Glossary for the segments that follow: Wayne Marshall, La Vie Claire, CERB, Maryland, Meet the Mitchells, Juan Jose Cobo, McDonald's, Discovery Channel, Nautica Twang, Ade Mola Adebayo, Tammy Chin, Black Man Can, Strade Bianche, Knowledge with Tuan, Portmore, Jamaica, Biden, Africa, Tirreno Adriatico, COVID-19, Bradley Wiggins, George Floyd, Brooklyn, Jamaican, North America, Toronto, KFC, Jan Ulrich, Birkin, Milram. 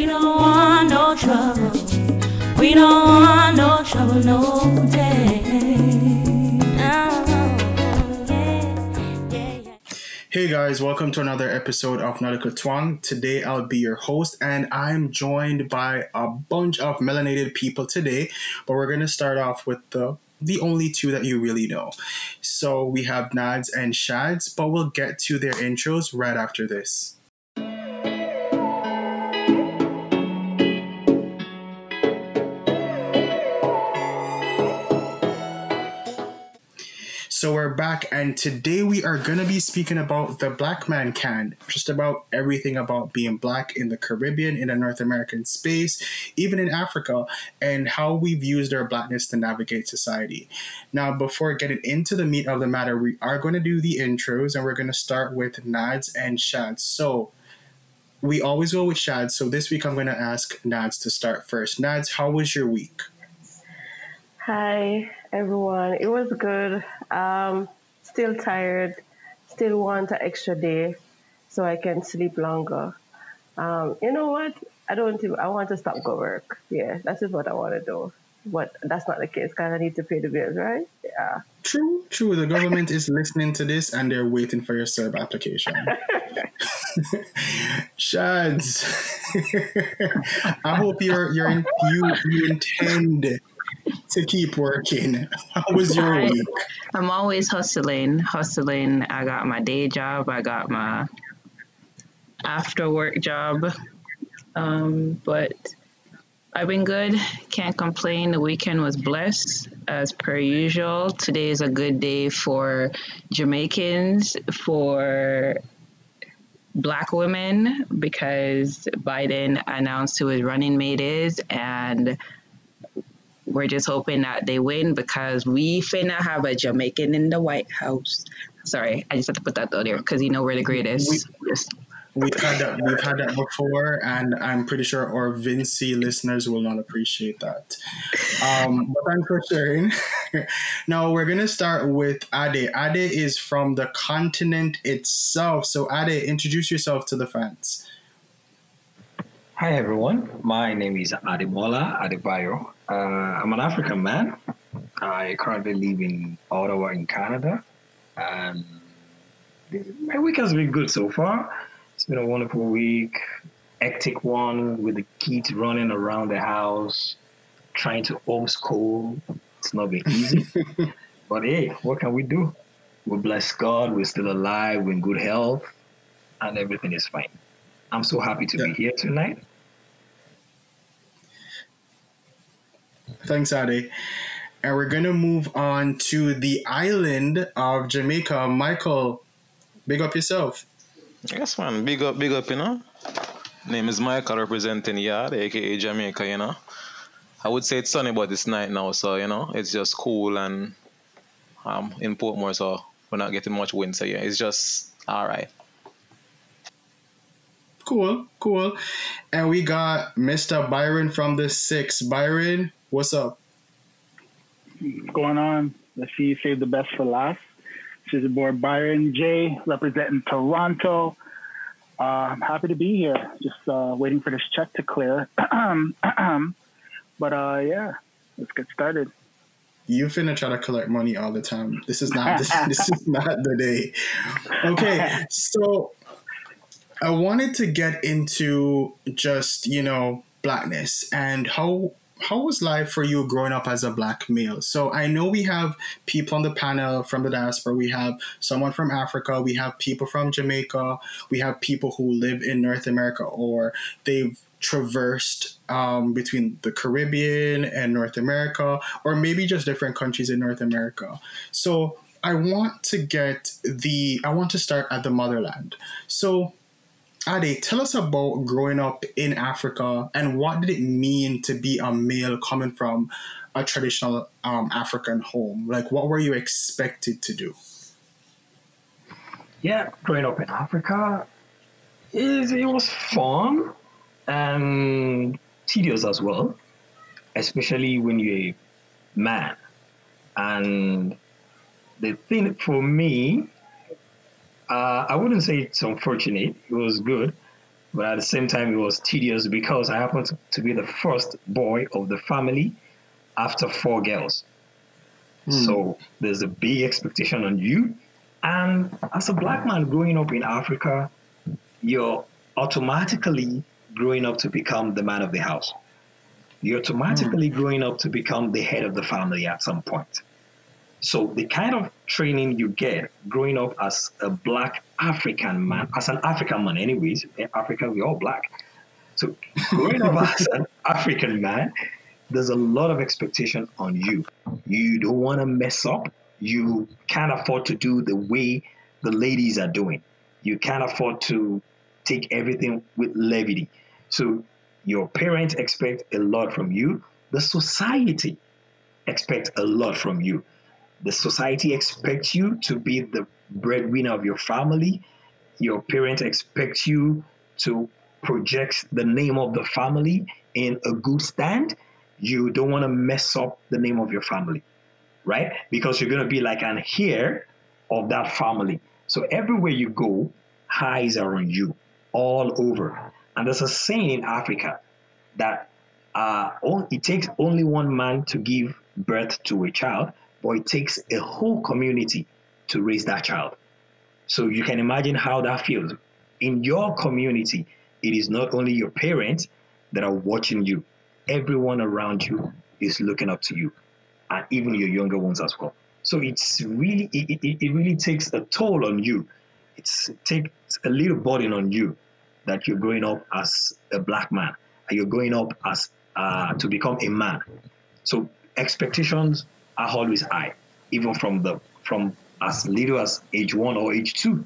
We don't want no trouble. We don't want no trouble, no day. Oh, yeah, yeah, yeah. Hey guys, welcome to another episode of Nautica Twang. Today I'll be your host and I'm joined by a bunch of melanated people today, but we're going to start off with the only two that you really know. So we have Nads and Shads, but we'll get to their intros right after this. So we're back, and today we are going to be speaking about the Black Man Can, just about everything about being Black in the Caribbean, in the North American space, even in Africa, and how we've used our Blackness to navigate society. Now, before getting into the meat of the matter, we are going to do the intros, and we're going to start with Nads and Shads. So we always go with Shads, so this week I'm going to ask Nads to start first. Nads, how was your week? Hi, everyone. It was good. Still tired. Still want an extra day so I can sleep longer. You know what? I want to stop go work. Yeah, that's just what I want to do. But that's not the case because I need to pay the bills, right? Yeah. True. The government is listening to this and they're waiting for your CERB application. Shads, I hope you intend to keep working. How was your week? I'm always hustling. I got my day job. I got my after work job. But I've been good. Can't complain. The weekend was blessed as per usual. Today is a good day for Jamaicans, for Black women, because Biden announced who his running mate is, and we're just hoping that they win because we finna have a Jamaican in the White House. Sorry, I just had to put that out there because you know we're the greatest. We've had that before, and I'm pretty sure our Vinci listeners will not appreciate that. But thanks for sharing. Now we're gonna start with Ade. Ade is from the continent itself. So Ade, introduce yourself to the fans. Hi everyone, my name is Ade Mola Adebayo. I'm an African man. I currently live in Ottawa in Canada. My week has been good so far. It's been a wonderful week, hectic one with the kids running around the house, trying to homeschool. It's not been easy, but hey, what can we do? We bless God, we're still alive, we're in good health, and everything is fine. I'm so happy to be here tonight. Thanks, Ade. And we're going to move on to the island of Jamaica. Michael, big up yourself. Yes, man. Big up, you know. Name is Michael, representing Yard, a.k.a. Jamaica, you know. I would say it's sunny, but it's night now, so, you know, it's just cool, and I'm in Portmore, so we're not getting much wind, so, yeah, it's just all right. Cool. And we got Mr. Byron from the 6. Byron, what's up? What's going on? Let's see, you saved the best for last. This is your boy Byron J, representing Toronto. I'm happy to be here. Just waiting for this check to clear. But yeah, let's get started. You finna try to collect money all the time. This is not the day. Okay, so I wanted to get into just, you know, Blackness and how was life for you growing up as a Black male? So I know we have people on the panel from the diaspora. We have someone from Africa. We have people from Jamaica. We have people who live in North America or they've traversed between the Caribbean and North America, or maybe just different countries in North America. So I want to start at the motherland. So Ade, tell us about growing up in Africa and what did it mean to be a male coming from a traditional African home? Like, what were you expected to do? Yeah, growing up in Africa, it was fun and tedious as well, especially when you're a man. And the thing for me, I wouldn't say it's unfortunate. It was good. But at the same time, it was tedious because I happened to be the first boy of the family after four girls. Mm. So there's a big expectation on you. And as a black man growing up in Africa, you're automatically growing up to become the man of the house. You're automatically growing up to become the head of the family at some point. So the kind of training you get growing up as a black African man, as an African man anyways, in Africa, we're all black. So growing up as an African man, there's a lot of expectation on you. You don't want to mess up. You can't afford to do the way the ladies are doing. You can't afford to take everything with levity. So your parents expect a lot from you. The society expects a lot from you. The society expects you to be the breadwinner of your family. Your parents expect you to project the name of the family in a good stand. You don't want to mess up the name of your family, right? Because you're going to be like an heir of that family. So everywhere you go, eyes are on you all over. And there's a saying in Africa that it takes only one man to give birth to a child, but it takes a whole community to raise that child. So you can imagine how that feels. In your community, it is not only your parents that are watching you. Everyone around you is looking up to you, and even your younger ones as well. So it's really, it really takes a toll on you. It takes a little burden on you that you're growing up as a black man, and you're growing up as to become a man. So expectations are always high, even from as little as age one or age two.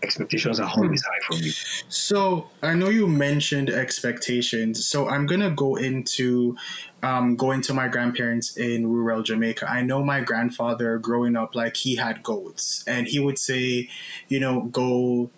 Expectations are always high from you. So I know you mentioned expectations. So I'm gonna go into going to my grandparents in rural Jamaica. I know my grandfather growing up, like, he had goats, and he would say, you know, go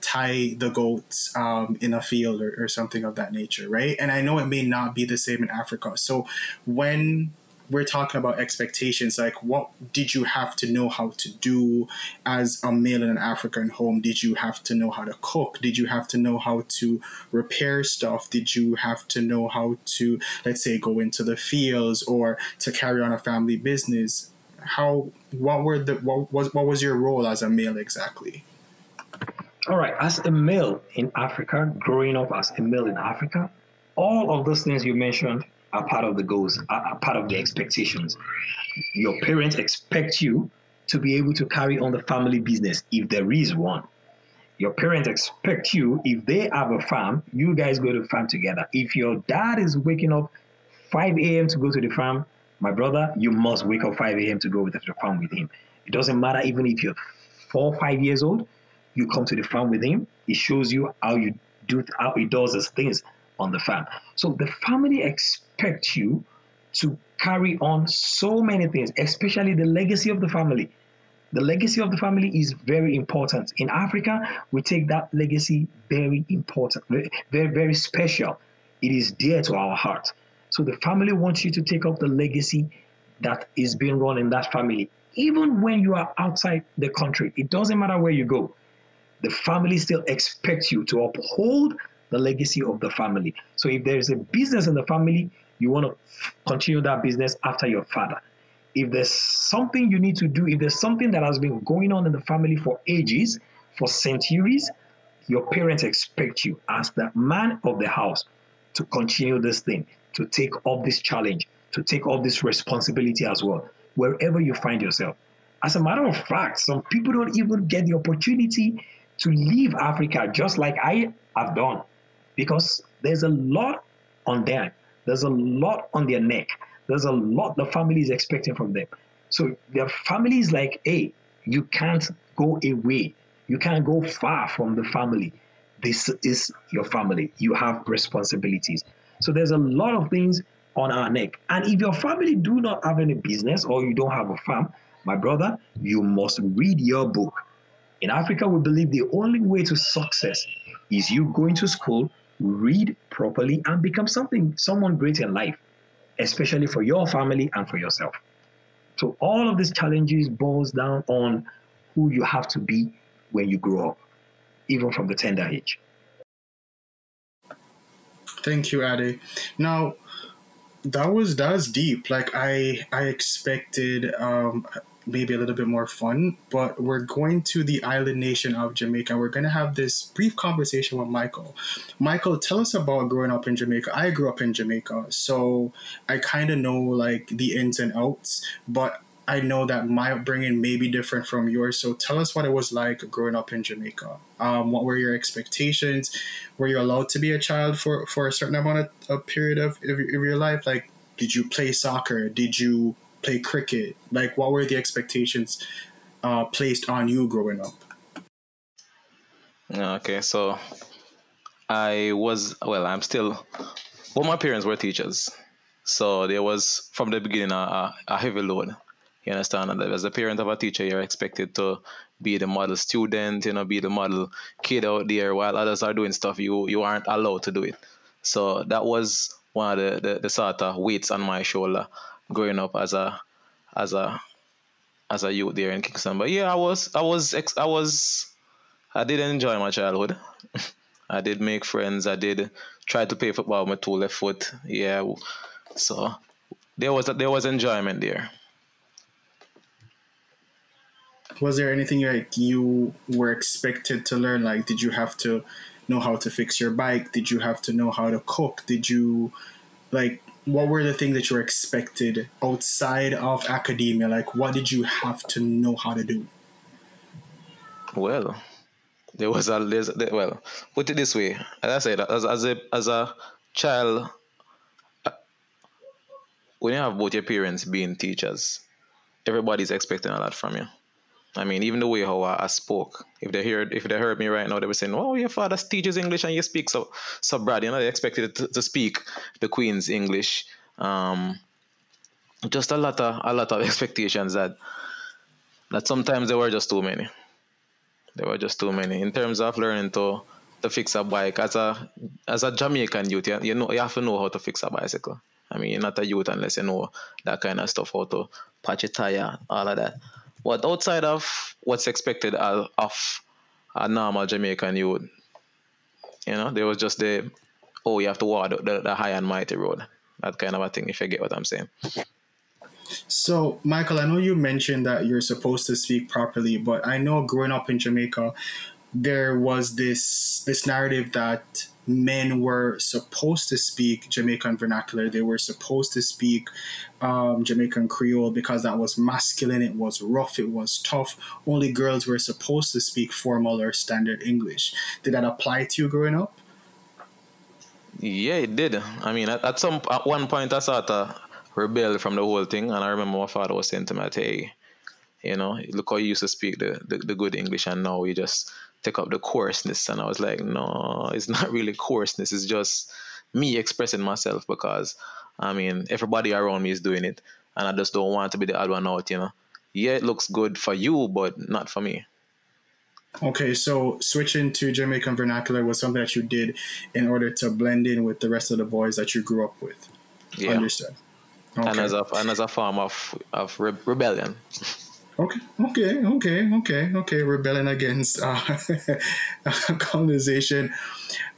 tie the goats in a field or something of that nature, right? And I know it may not be the same in Africa. So when we're talking about expectations, like, what did you have to know how to do as a male in an African home? Did you have to know how to cook? Did you have to know how to repair stuff? Did you have to know how to, let's say, go into the fields or to carry on a family business? What was your role as a male exactly? All right, as a male in Africa, growing up as a male in Africa, all of those things you mentioned are part of the goals, are part of the expectations. Your parents expect you to be able to carry on the family business, if there is one. Your parents expect you, if they have a farm, you guys go to the farm together. If your dad is waking up 5 a.m. to go to the farm, my brother, you must wake up 5 a.m. to go to the farm with him. It doesn't matter even if you're 4 or 5 years old, you come to the farm with him. It shows you how he does his things on the farm. So the family expect you to carry on so many things, especially the legacy of the family. The legacy of the family is very important. In Africa, we take that legacy very important, very, very, very special. It is dear to our heart. So the family wants you to take up the legacy that is being run in that family. Even when you are outside the country, it doesn't matter where you go, the family still expects you to uphold the legacy of the family. So if there is a business in the family, you want to continue that business after your father. If there's something you need to do, if there's something that has been going on in the family for ages, for centuries, your parents expect you as the man of the house to continue this thing, to take up this challenge, to take up this responsibility as well, wherever you find yourself. As a matter of fact, some people don't even get the opportunity to leave Africa, just like I have done, because there's a lot on them. There's a lot on their neck. There's a lot the family is expecting from them. So their family is like, hey, you can't go away. You can't go far from the family. This is your family. You have responsibilities. So there's a lot of things on our neck. And if your family do not have any business or you don't have a farm, my brother, you must read your book. In Africa, we believe the only way to success is you going to school, read properly, and become someone great in life, especially for your family and for yourself. So all of these challenges boils down on who you have to be when you grow up, even from the tender age. Thank you, Ade. Now, that was deep. Like I expected maybe a little bit more fun, but we're going to the island nation of Jamaica. We're going to have this brief conversation with Michael. Michael, tell us about growing up in Jamaica. I grew up in Jamaica, so I kind of know like the ins and outs, but I know that my upbringing may be different from yours. So tell us what it was like growing up in Jamaica. What were your expectations? Were you allowed to be a child for a certain amount of a period of your life? Like, did you play soccer? Did you play cricket? Like, what were the expectations placed on you growing up? Okay, so well, my parents were teachers. So there was, from the beginning, a heavy load. You understand? And as a parent of a teacher, you're expected to be the model student, you know, be the model kid out there while others are doing stuff you aren't allowed to do it. So that was one of the sort of weights on my shoulder growing up as a youth there in Kingston. But yeah, I did enjoy my childhood. I did make friends. I did try to play football with my two left foot. Yeah, so there was enjoyment there. Was there anything like you were expected to learn? Like, did you have to know how to fix your bike? Did you have to know how to cook? Did you, like, what were the things that you were expected outside of academia? Like, what did you have to know how to do? Well, put it this way. As I said, as a child, when you have both your parents being teachers, everybody's expecting a lot from you. I mean, even the way how I spoke, if they heard me right now, they were saying, "Oh, your father teaches English and you speak so bad." You know, they expected to speak the Queen's English. Just a lot of expectations that sometimes there were just too many. There were just too many in terms of learning to fix a bike. As a Jamaican youth, you know, you have to know how to fix a bicycle. I mean, you're not a youth unless you know that kind of stuff, how to patch a tire, all of that. But outside of what's expected of a normal Jamaican youth, you know, there was just you have to walk the high and mighty road. That kind of a thing, if you get what I'm saying. So, Michael, I know you mentioned that you're supposed to speak properly, but I know growing up in Jamaica, there was this narrative that men were supposed to speak Jamaican vernacular. They were supposed to speak Jamaican Creole because that was masculine, it was rough, it was tough. Only girls were supposed to speak formal or standard English. Did that apply to you growing up? Yeah, it did. I mean, at one point I sort of rebelled from the whole thing, and I remember my father was saying to me, "Hey, you know, look how you used to speak the good English, and now you just take up the coarseness." And I was like, "No, it's not really coarseness. It's just me expressing myself because, I mean, everybody around me is doing it, and I just don't want to be the odd one out, you know. Yeah, it looks good for you, but not for me." Okay, so switching to Jamaican vernacular was something that you did in order to blend in with the rest of the boys that you grew up with. Yeah. Understood. Okay. And as a form of rebellion. Okay. Rebelling against colonization.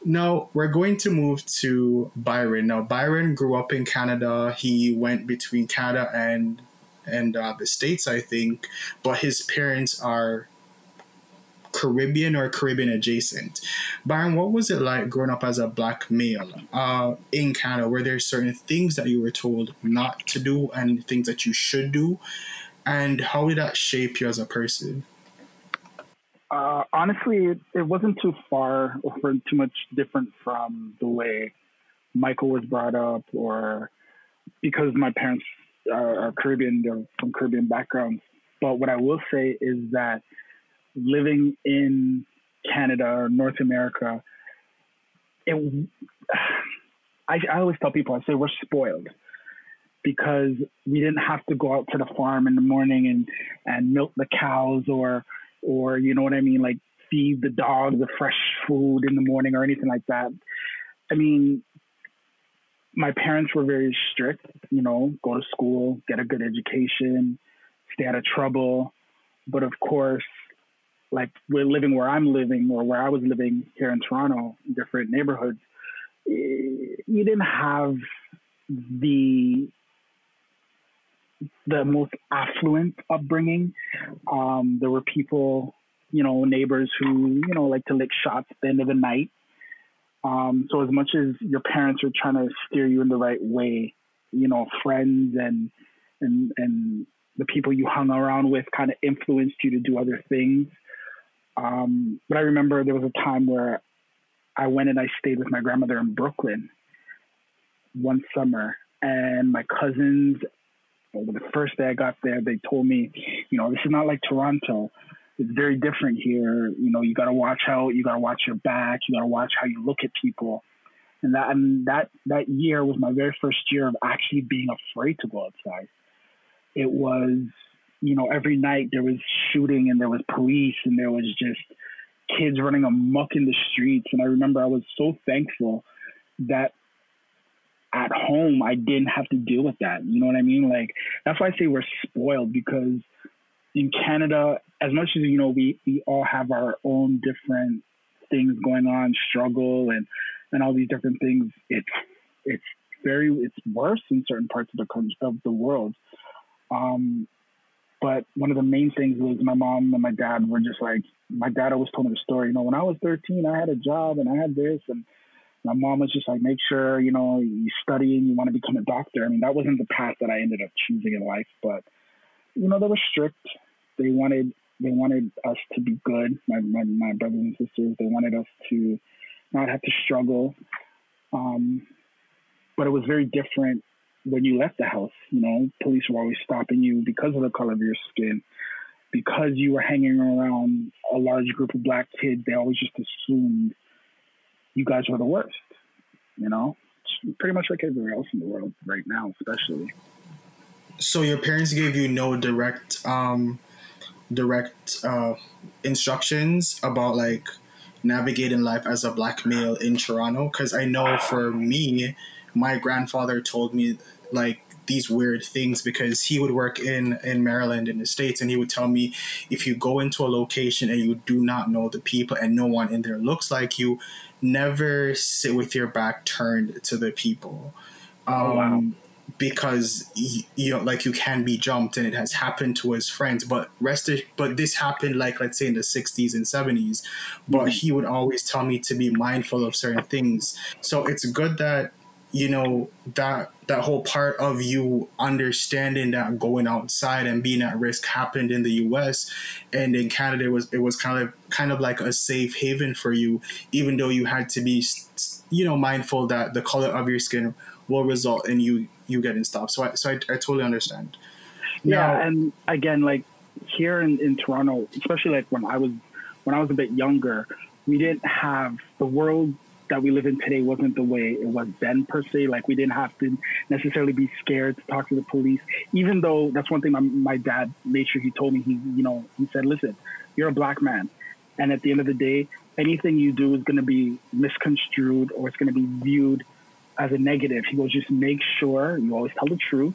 Now, we're going to move to Byron. Now, Byron grew up in Canada. He went between Canada and the States, I think. But his parents are Caribbean or Caribbean adjacent. Byron, what was it like growing up as a black male in Canada? Were there certain things that you were told not to do and things that you should do? And how did that shape you as a person? Honestly, it wasn't too far or too much different from the way Michael was brought up, or because my parents are Caribbean, they're from Caribbean backgrounds. But what I will say is that living in Canada or North America, I always tell people, I say we're spoiled, because we didn't have to go out to the farm in the morning and milk the cows or you know what I mean, like feed the dogs the fresh food in the morning or anything like that. I mean, my parents were very strict, you know, go to school, get a good education, stay out of trouble. But of course, like we're living where I'm living or where I was living here in Toronto, different neighborhoods, you didn't have the most affluent upbringing. There were people, you know, neighbors who, you know, like to lick shots at the end of the night. So as much as your parents are trying to steer you in the right way, you know, friends and the people you hung around with kind of influenced you to do other things. But I remember there was a time where I went and I stayed with my grandmother in Brooklyn one summer, and my cousins, over the first day I got there, they told me, you know, this is not like Toronto. It's very different here. You know, you got to watch out. You got to watch your back. You got to watch how you look at people. And that year was my very first year of actually being afraid to go outside. It was, you know, every night there was shooting and there was police and there was just kids running amok in the streets. And I remember I was so thankful that at home I didn't have to deal with that. You know what I mean? Like, that's why I say we're spoiled, because in Canada, as much as, you know, we all have our own different things going on, struggle and all these different things, it's worse in certain parts of the country, of the world. But one of the main things was my mom and my dad were just like, my dad always told me the story, you know, when I was 13, I had a job and I had this, and my mom was just like, make sure, you know, you study and you want to become a doctor. I mean, that wasn't the path that I ended up choosing in life, but, you know, they were strict. They wanted us to be good, my brothers and sisters. They wanted us to not have to struggle. But it was very different when you left the house. You know, police were always stopping you because of the color of your skin, because you were hanging around a large group of black kids. They always just assumed you guys were the worst, you know, pretty much like everywhere else in the world right now, especially. So your parents gave you no direct instructions about, like, navigating life as a black male in Toronto? Because I know for me, my grandfather told me, like, these weird things, because he would work in Maryland in the States, and he would tell me, if you go into a location and you do not know the people and no one in there looks like you, never sit with your back turned to the people. Oh, wow. Because, you know, like, you can be jumped, and it has happened to his friends. But this happened, like, let's say in the 60s and 70s. But mm-hmm. He would always tell me to be mindful of certain things. So it's good that, you know, that whole part of you understanding that going outside and being at risk happened in the U.S. and in Canada. It was kind of like a safe haven for you, even though you had to be, you know, mindful that the color of your skin will result in you getting stopped. So I totally understand. Now, yeah, and again, like, here in Toronto, especially, like, when I was a bit younger, we didn't have the world that we live in today. Wasn't the way it was then, per se. Like, we didn't have to necessarily be scared to talk to the police, even though that's one thing my dad made sure he told me. He said, listen, you're a black man, and at the end of the day, anything you do is going to be misconstrued, or it's going to be viewed as a negative. He goes, just make sure you always tell the truth,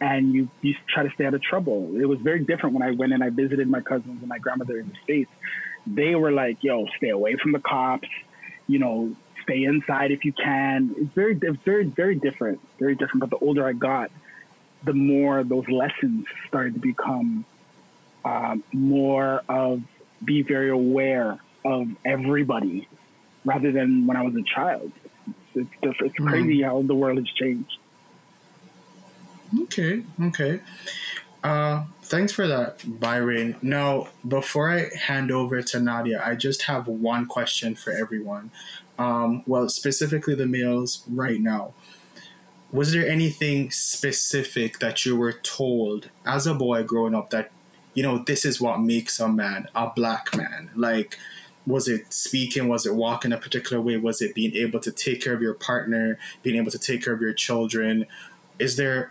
and you try to stay out of trouble. It was very different when I went and I visited my cousins and my grandmother in the States. They were like, yo, stay away from the cops. You know, stay inside if you can. It's very, very, very different, very different. But the older I got, the more those lessons started to become more of, be very aware of everybody, rather than when I was a child. It's different. It's crazy how the world has changed. Okay. Thanks for that, Byron. Now, before I hand over to Nadia, I just have one question for everyone. Well, specifically the males right now. Was there anything specific that you were told as a boy growing up that, you know, this is what makes a man, a black man? Like, was it speaking? Was it walking a particular way? Was it being able to take care of your partner, being able to take care of your children? Is there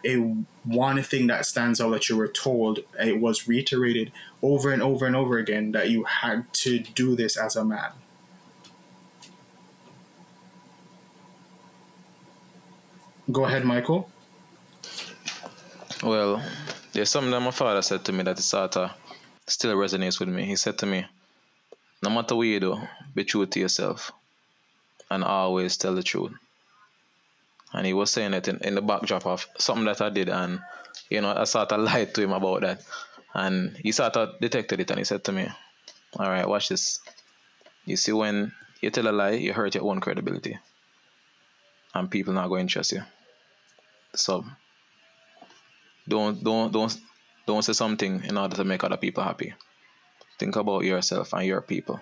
one thing that stands out that you were told, it was reiterated over and over and over again, that you had to do this as a man? Go ahead, Michael. Well, there's something that my father said to me that sort of still resonates with me. He said to me, no matter what you do, be true to yourself and always tell the truth. And he was saying it in the backdrop of something that I did, and, you know, I sort of lied to him about that. And he sort of detected it, and he said to me, all right, watch this. You see, when you tell a lie, you hurt your own credibility. And people not going to trust you. So don't say something in order to make other people happy. Think about yourself and your people.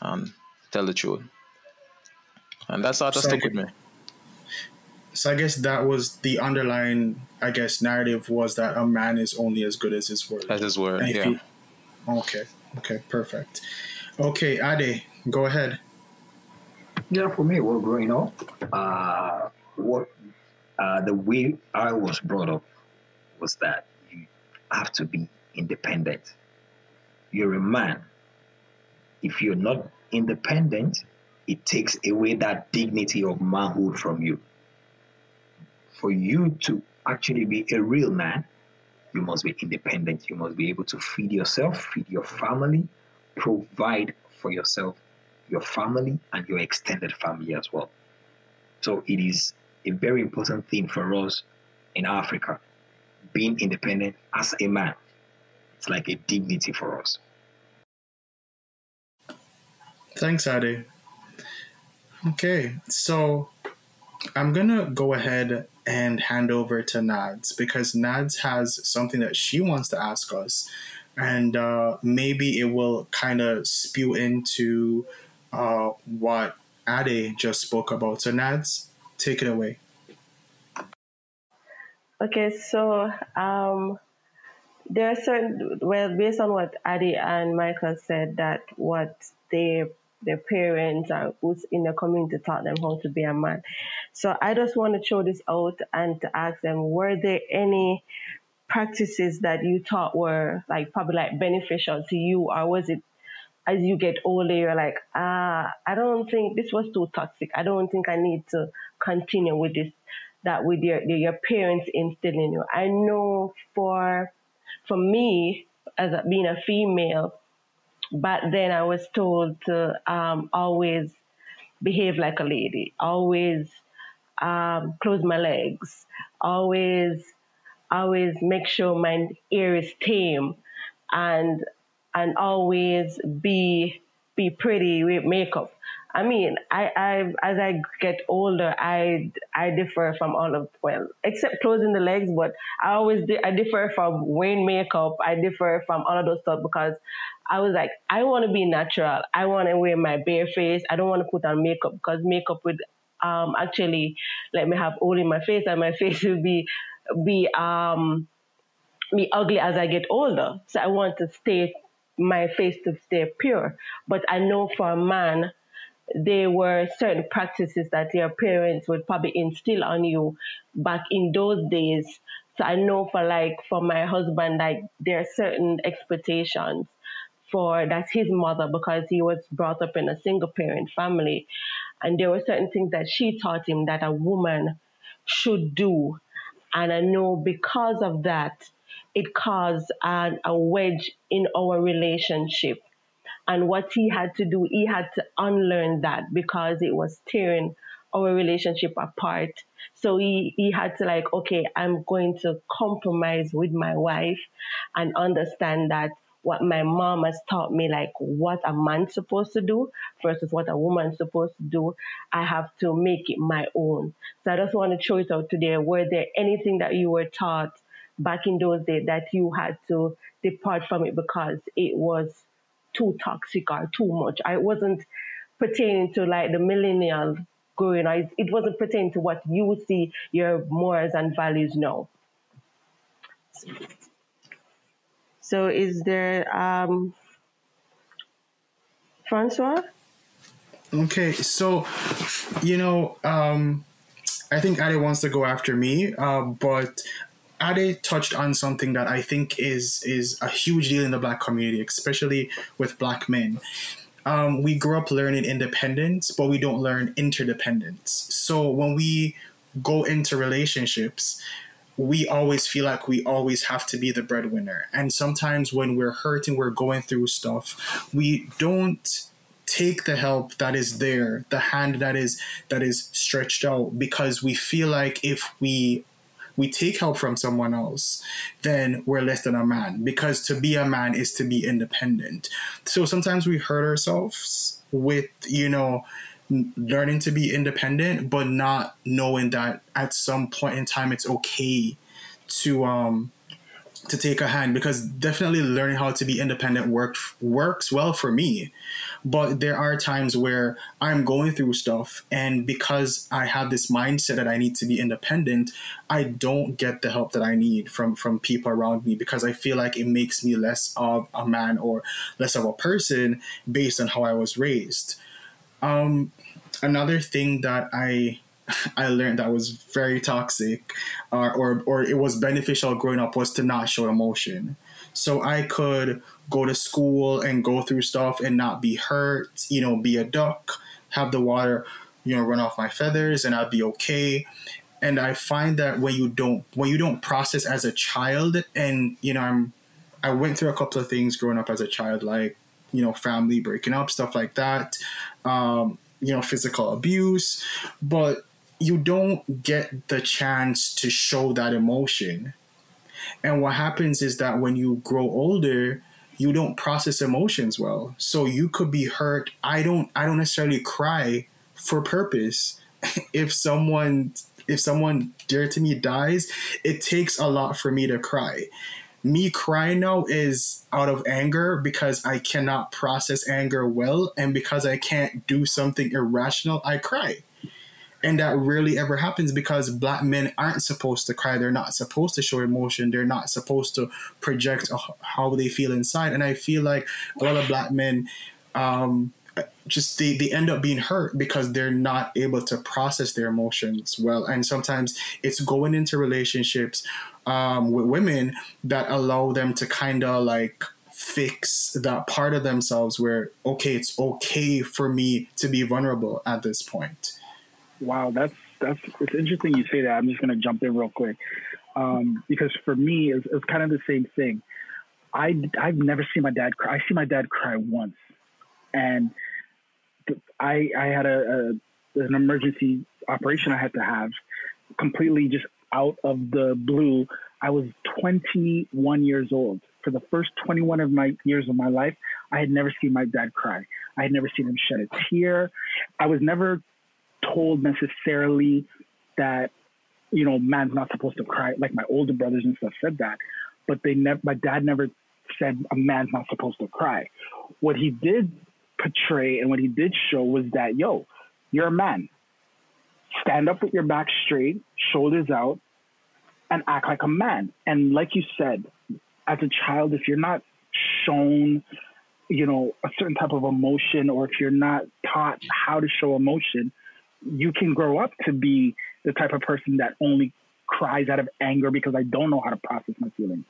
And tell the truth. And that sort of stuck with me. So I guess that was the underlying, I guess, narrative was that a man is only as good as his word. As his word, yeah. Okay, perfect. Okay, Ade, go ahead. Yeah, for me, well, growing up, the way I was brought up was that you have to be independent. You're a man. If you're not independent, it takes away that dignity of manhood from you. For you to actually be a real man, you must be independent. You must be able to feed yourself, feed your family, provide for yourself, your family, and your extended family as well. So it is a very important thing for us in Africa, being independent as a man. It's like a dignity for us. Thanks, Ade. Okay, so I'm going to go ahead and hand over to Nads, because Nads has something that she wants to ask us, and maybe it will kind of spew into what Ade just spoke about. So Nads, take it away. Okay, so there are certain, well, based on what Ade and Michael said, that what their parents or who's in the community taught them how to be a man. So I just want to throw this out and to ask them, were there any practices that you thought were like probably like beneficial to you, or was it as you get older you're like, I don't think this was too toxic, I don't think I need to continue with this, that with your parents instilling you? I know for me, as being a female back then, I was told to always behave like a lady, always close my legs, always make sure my hair is tame, and always be pretty with makeup. I mean, I as I get older, I differ from all of, well, except closing the legs, but I differ from wearing makeup. I differ from all of those stuff because I was like, I want to be natural. I want to wear my bare face. I don't want to put on makeup because makeup would actually let me have oil in my face, and my face would be ugly as I get older. So I want to stay pure. But I know for a man, there were certain practices that your parents would probably instill on you back in those days. So I know for my husband, like there are certain expectations for that's his mother, because he was brought up in a single parent family. And there were certain things that she taught him that a woman should do. And I know because of that, it caused a wedge in our relationship. And what he had to do, he had to unlearn that because it was tearing our relationship apart. So he had to I'm going to compromise with my wife and understand that what my mom has taught me, like what a man's supposed to do versus what a woman's supposed to do, I have to make it my own. So I just want to throw it out today. Were there anything that you were taught back in those days that you had to depart from it because it was too toxic or too much? I wasn't pertaining to the millennial growing. It wasn't pertaining to what you see your morals and values now. So is there Francois? Okay, so I think Ade wants to go after me, but Ade touched on something that I think is a huge deal in the Black community, especially with Black men. We grew up learning independence, but we don't learn interdependence. So when we go into relationships, we always feel like we always have to be the breadwinner. And sometimes when we're hurting, we're going through stuff, we don't take the help that is there, the hand that is stretched out, because we feel like if we take help from someone else, then we're less than a man, because to be a man is to be independent. So sometimes we hurt ourselves with, learning to be independent, but not knowing that at some point in time, it's okay to take a hand, because definitely learning how to be independent works well for me. But there are times where I'm going through stuff, and because I have this mindset that I need to be independent, I don't get the help that I need from people around me, because I feel like it makes me less of a man or less of a person based on how I was raised. Another thing that I learned that was very toxic or it was beneficial growing up was to not show emotion. So I could go to school and go through stuff and not be hurt, be a duck, have the water, run off my feathers, and I'd be okay. And I find that when you don't process as a child, and, I went through a couple of things growing up as a child, like, family breaking up, stuff like that, physical abuse, but you don't get the chance to show that emotion. And what happens is that when you grow older, you don't process emotions well. So you could be hurt. I don't necessarily cry for purpose. If someone dear to me dies, it takes a lot for me to cry. Me crying now is out of anger, because I cannot process anger well, and because I can't do something irrational, I cry. And that rarely ever happens, because Black men aren't supposed to cry. They're not supposed to show emotion. They're not supposed to project how they feel inside. And I feel like a lot of Black men they end up being hurt because they're not able to process their emotions well. And sometimes it's going into relationships with women that allow them to kind of like fix that part of themselves where, okay, it's okay for me to be vulnerable at this point. Wow, that's it's interesting you say that. I'm just going to jump in real quick because for me, it's kind of the same thing. I've never seen my dad cry. I see my dad cry once. And I had an emergency operation I had to have, completely just out of the blue. I was 21 years old. For the first 21 of my years of my life, I had never seen my dad cry. I had never seen him shed a tear. I was never told necessarily that, man's not supposed to cry. Like my older brothers and stuff said that, but my dad never said a man's not supposed to cry. What he did portray and what he did show was that, yo, you're a man. Stand up with your back straight, shoulders out, and act like a man. And like you said, as a child, if you're not shown, a certain type of emotion, or if you're not taught how to show emotion, you can grow up to be the type of person that only cries out of anger because I don't know how to process my feelings.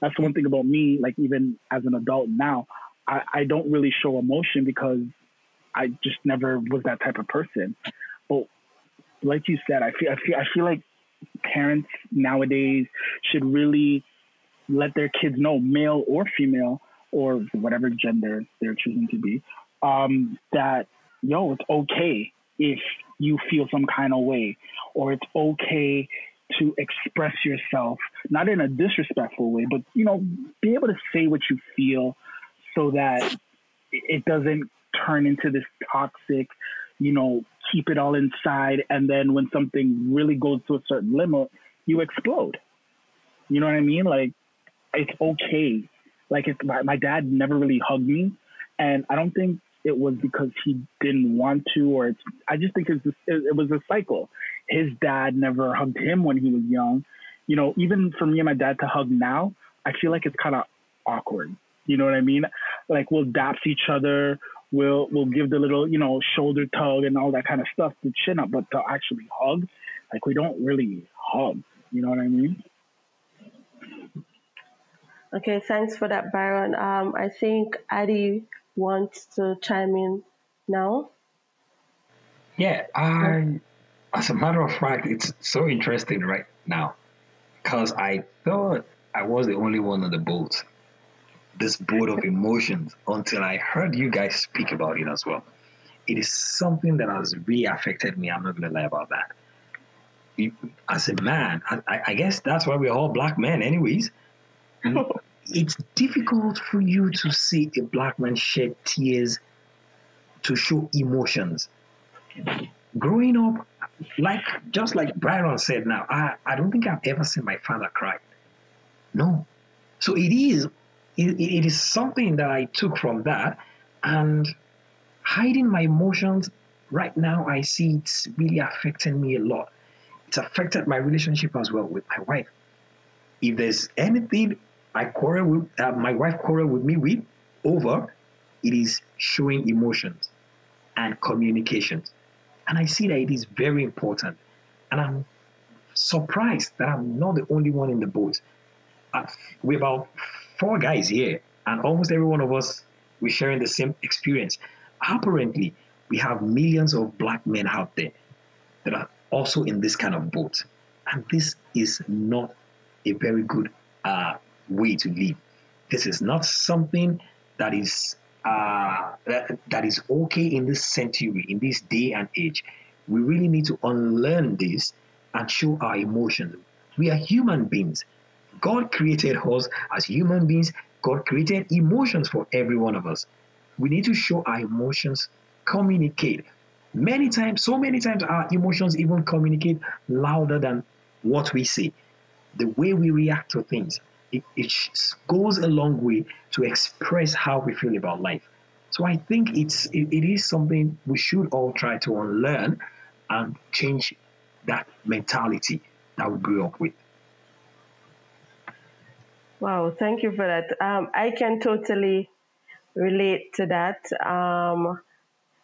That's the one thing about me, like even as an adult now, I don't really show emotion because I just never was that type of person. But like you said, I feel like parents nowadays should really let their kids know, male or female or whatever gender they're choosing to be, that, it's okay if you feel some kind of way, or it's okay to express yourself, not in a disrespectful way, but, be able to say what you feel, so that it doesn't turn into this toxic, keep it all inside. And then when something really goes to a certain limit, you explode. You know what I mean? Like, it's okay. Like, my dad never really hugged me. And I don't think it was because he didn't want to, or I just think it was a cycle. His dad never hugged him when he was young. Even for me and my dad to hug now, I feel like it's kind of awkward. You know what I mean? Like, we'll daps each other. We'll give the little, shoulder tug and all that kind of stuff, to chin up, but to actually hug, like, we don't really hug. You know what I mean? Okay, thanks for that, Byron. I think Ade wants to chime in now. Yeah, as a matter of fact, it's so interesting right now, because I thought I was the only one on the boat. this boat of emotions until I heard you guys speak about it as well. It is something that has really affected me. I'm not going to lie about that. As a man, I guess that's why we're all black men anyways. It's difficult for you to see a black man shed tears, to show emotions. Growing up, just like Byron said now, I don't think I've ever seen my father cry. No. So it is something that I took from that, and hiding my emotions right now, I see it's really affecting me a lot. It's affected my relationship as well with my wife. If there's anything I quarrel with, my wife quarrel with me with over, it is showing emotions and communications. And I see that it is very important. And I'm surprised that I'm not the only one in the boat. We're about 4 guys here, and almost every one of us, we're sharing the same experience. Apparently, we have millions of black men out there that are also in this kind of boat. And this is not a very good way to live. This is not something that is that is okay in this century, in this day and age. We really need to unlearn this and show our emotions. We are human beings. God created us as human beings. God created emotions for every one of us. We need to show our emotions, communicate. So many times our emotions even communicate louder than what we say. The way we react to things, it goes a long way to express how we feel about life. So I think it is something we should all try to unlearn and change that mentality that we grew up with. Wow, thank you for that. I can totally relate to that.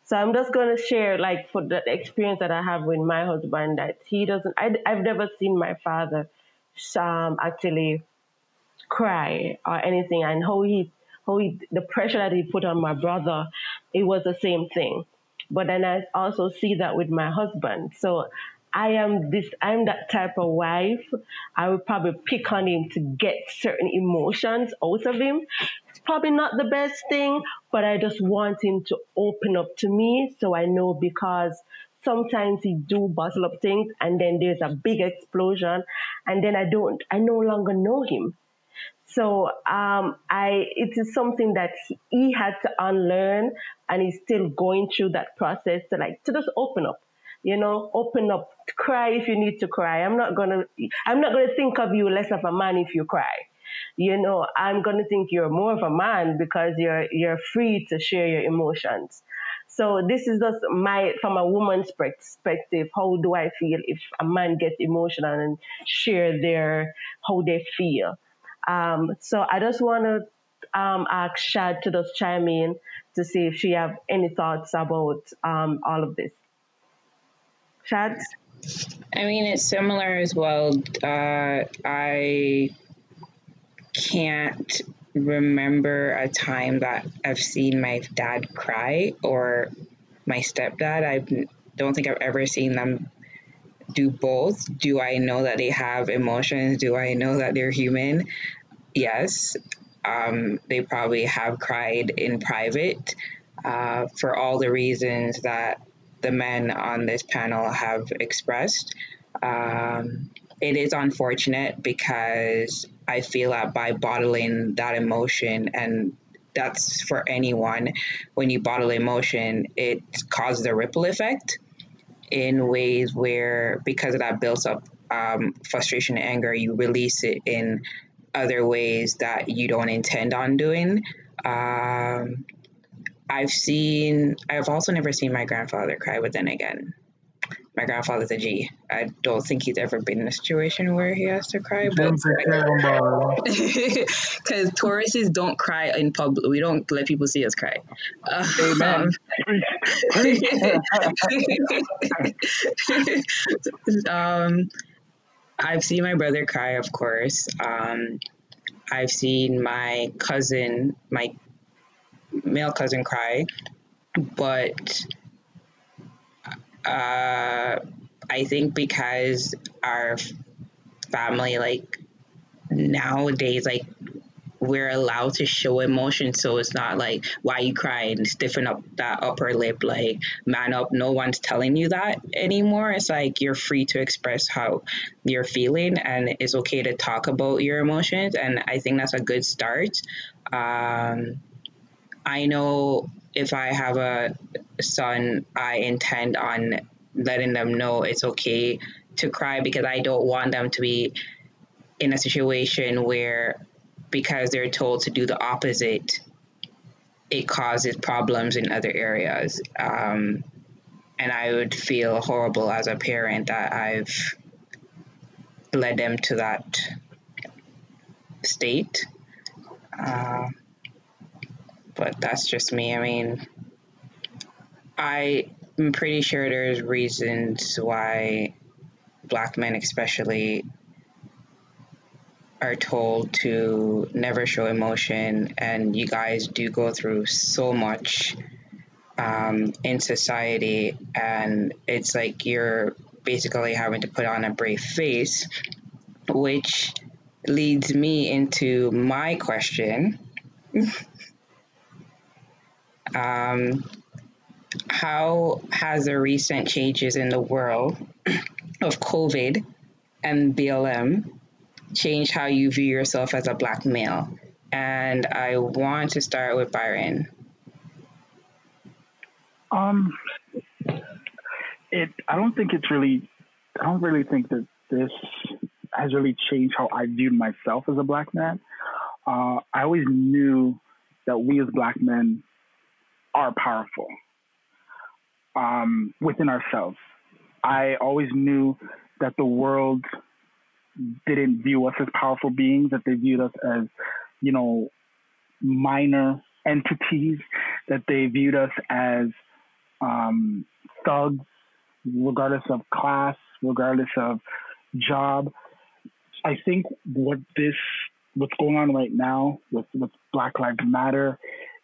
So I'm just going to share, like, for the experience that I have with my husband, that he doesn't, I've never seen my father actually cry or anything, and how he the pressure that he put on my brother, it was the same thing. But then I also see that with my husband. So I'm that type of wife. I would probably pick on him to get certain emotions out of him. It's probably not the best thing, but I just want him to open up to me, so I know, because sometimes he do bottle up things, and then there's a big explosion, and then I no longer know him. So it is something that he had to unlearn, and he's still going through that process to just open up, open up, cry if you need to cry. I'm not gonna think of you less of a man if you cry. I'm gonna think you're more of a man because you're free to share your emotions. So this is just from a woman's perspective, how do I feel if a man gets emotional and share how they feel? So I just want to ask Shad to just chime in to see if she have any thoughts about all of this. Shad? I mean, it's similar as well. I can't remember a time that I've seen my dad cry or my stepdad. I don't think I've ever seen them do both. Do I know that they have emotions? Do I know that they're human? Yes. They probably have cried in private for all the reasons that the men on this panel have expressed. It is unfortunate because I feel that by bottling that emotion, and that's for anyone, when you bottle emotion, it causes a ripple effect in ways where, because of that builds up frustration and anger, you release it in other ways that you don't intend on doing. I've also never seen my grandfather cry, but then again, my grandfather's a G. I don't think he's ever been in a situation where he has to cry. Because Tauruses don't cry in public. We don't let people see us cry. Amen. I've seen my brother cry, of course. I've seen my cousin, my male cousin, cry. But I think because our family, nowadays, we're allowed to show emotion. So it's not like, why are you crying? Stiffen up that upper lip, like, man up. No one's telling you that anymore. It's like you're free to express how you're feeling, and it's okay to talk about your emotions. And I think that's a good start. I know if I have a son, I intend on letting them know it's okay to cry, because I don't want them to be in a situation where, because they're told to do the opposite, it causes problems in other areas. And I would feel horrible as a parent that I've led them to that state. But that's just me. I mean, I'm pretty sure there's reasons why Black men especially are told to never show emotion, and you guys do go through so much in society, and it's like you're basically having to put on a brave face, which leads me into my question. How has the recent changes in the world of COVID and BLM changed how you view yourself as a Black male? And I want to start with Byron. I don't really think that this has really changed how I viewed myself as a Black man. I always knew that we as Black men are powerful within ourselves. I always knew that the world didn't view us as powerful beings, that they viewed us as, you know, minor entities, that they viewed us as thugs, regardless of class, regardless of job. I think what's going on right now with Black Lives Matter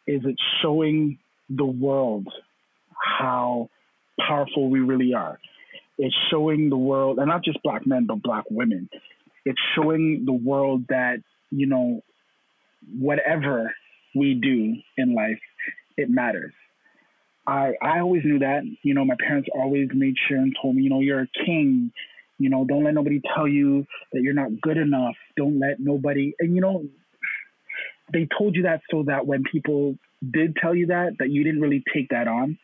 is it's showing the world how powerful we really are. It's showing the world, and not just Black men, but Black women. It's showing the world that, you know, whatever we do in life, it matters. I always knew that. You know, my parents always made sure and told me, you know, you're a king. You know, don't let nobody tell you that you're not good enough. Don't let nobody, and you know, they told you that so that when people did tell you that you didn't really take that on.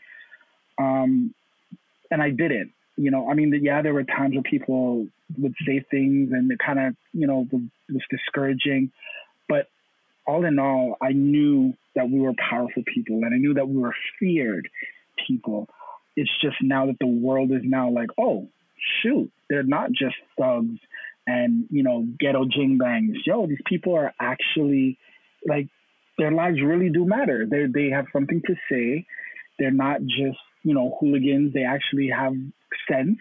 And I didn't. You know, I mean, yeah, there were times where people would say things and it kind of, you know, was discouraging. But all in all, I knew that we were powerful people, and I knew that we were feared people. It's just now that the world is now like, oh, shoot, they're not just thugs and, you know, ghetto jingbangs. Yo, these people are actually, like, their lives really do matter. They have something to say. They're not just, you know, hooligans. They actually have sense,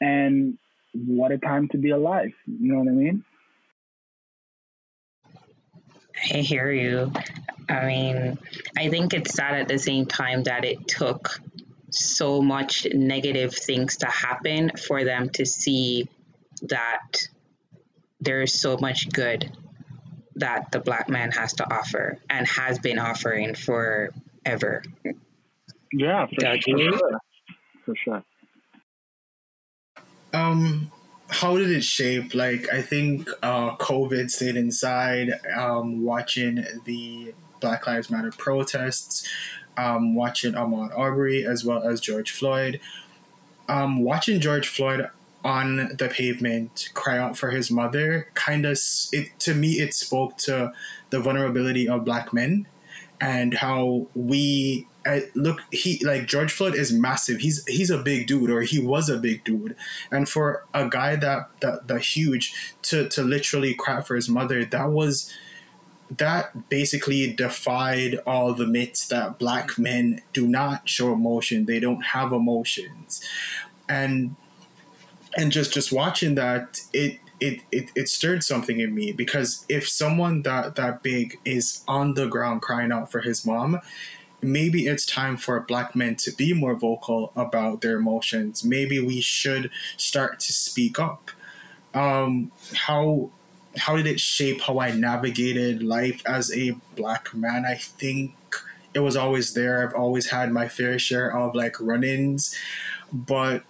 and what a time to be alive. You know what I mean? I hear you. I mean, I think it's sad at the same time that it took so much negative things to happen for them to see that there is so much good that the Black man has to offer and has been offering forever. Yeah, for sure. How did it shape? Like, I think COVID stayed inside, watching the Black Lives Matter protests, watching Ahmaud Arbery as well as George Floyd. Watching George Floyd on the pavement cry out for his mother, to me, it spoke to the vulnerability of Black men and how we... George Floyd is massive. He's a big dude, or he was a big dude. And for a guy that huge to literally cry for his mother, that basically defied all the myths that Black men do not show emotion. They don't have emotions. And just watching that, it stirred something in me, because if someone that big is on the ground crying out for his mom, maybe it's time for Black men to be more vocal about their emotions. Maybe we should start to speak up. How how did it shape how I navigated life as a black man? I think it was always there. I've always had my fair share of like run-ins, but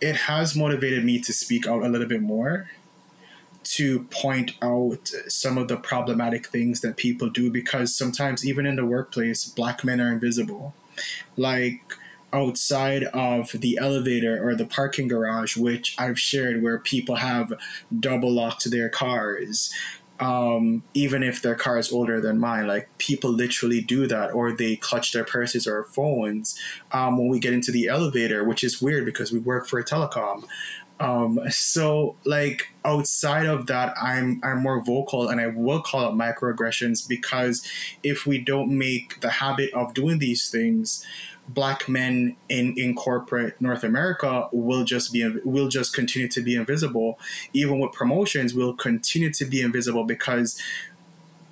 it has motivated me to speak out a little bit more, to point out some of the problematic things that people do, because sometimes even in the workplace, black men are invisible. Like outside of the elevator or the parking garage, which I've shared, where people have double locked their cars, even if their car is older than mine, like people literally do that, or they clutch their purses or phones when we get into the elevator, which is weird because we work for a telecom. So like outside of that, I'm more vocal, and I will call out microaggressions, because if we don't make the habit of doing these things, black men in corporate North America will just continue to be invisible. Even with promotions, we'll continue to be invisible because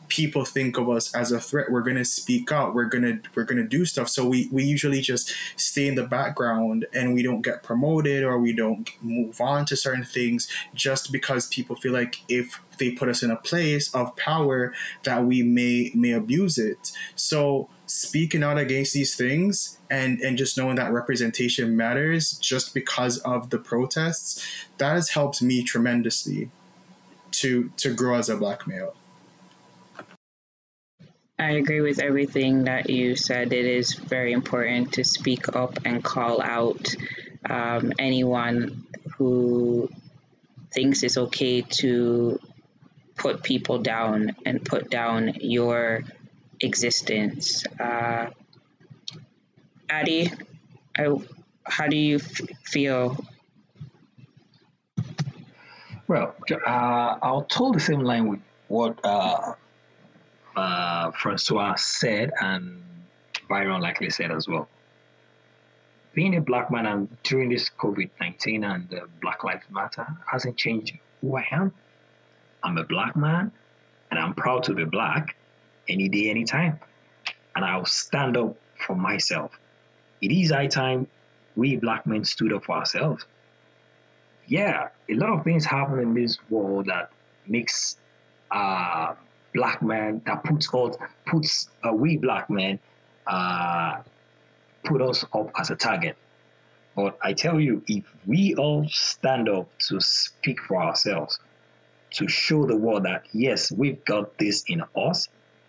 people think of us as a threat. We're gonna speak out. We're gonna do stuff. So we usually just stay in the background, and we don't get promoted, or we don't move on to certain things, just because people feel like if they put us in a place of power, that we may abuse it. So speaking out against these things, and just knowing that representation matters, just because of the protests, that has helped me tremendously to grow as a black male. I agree with everything that you said. It is very important to speak up and call out anyone who thinks it's okay to put people down and put down your existence. Ade, how do you feel? Well, I'll toe the same line with what Francois said, and Byron likely said as well. Being a black man and during this COVID-19 and Black Lives Matter hasn't changed who I am. I'm a black man, and I'm proud to be black any day, any time. And I'll stand up for myself. It is high time we black men stood up for ourselves. Yeah, a lot of things happen in this world that makes black men, that puts we black men, put us up as a target. But I tell you, if we all stand up to speak for ourselves, to show the world that, yes, we've got this in us,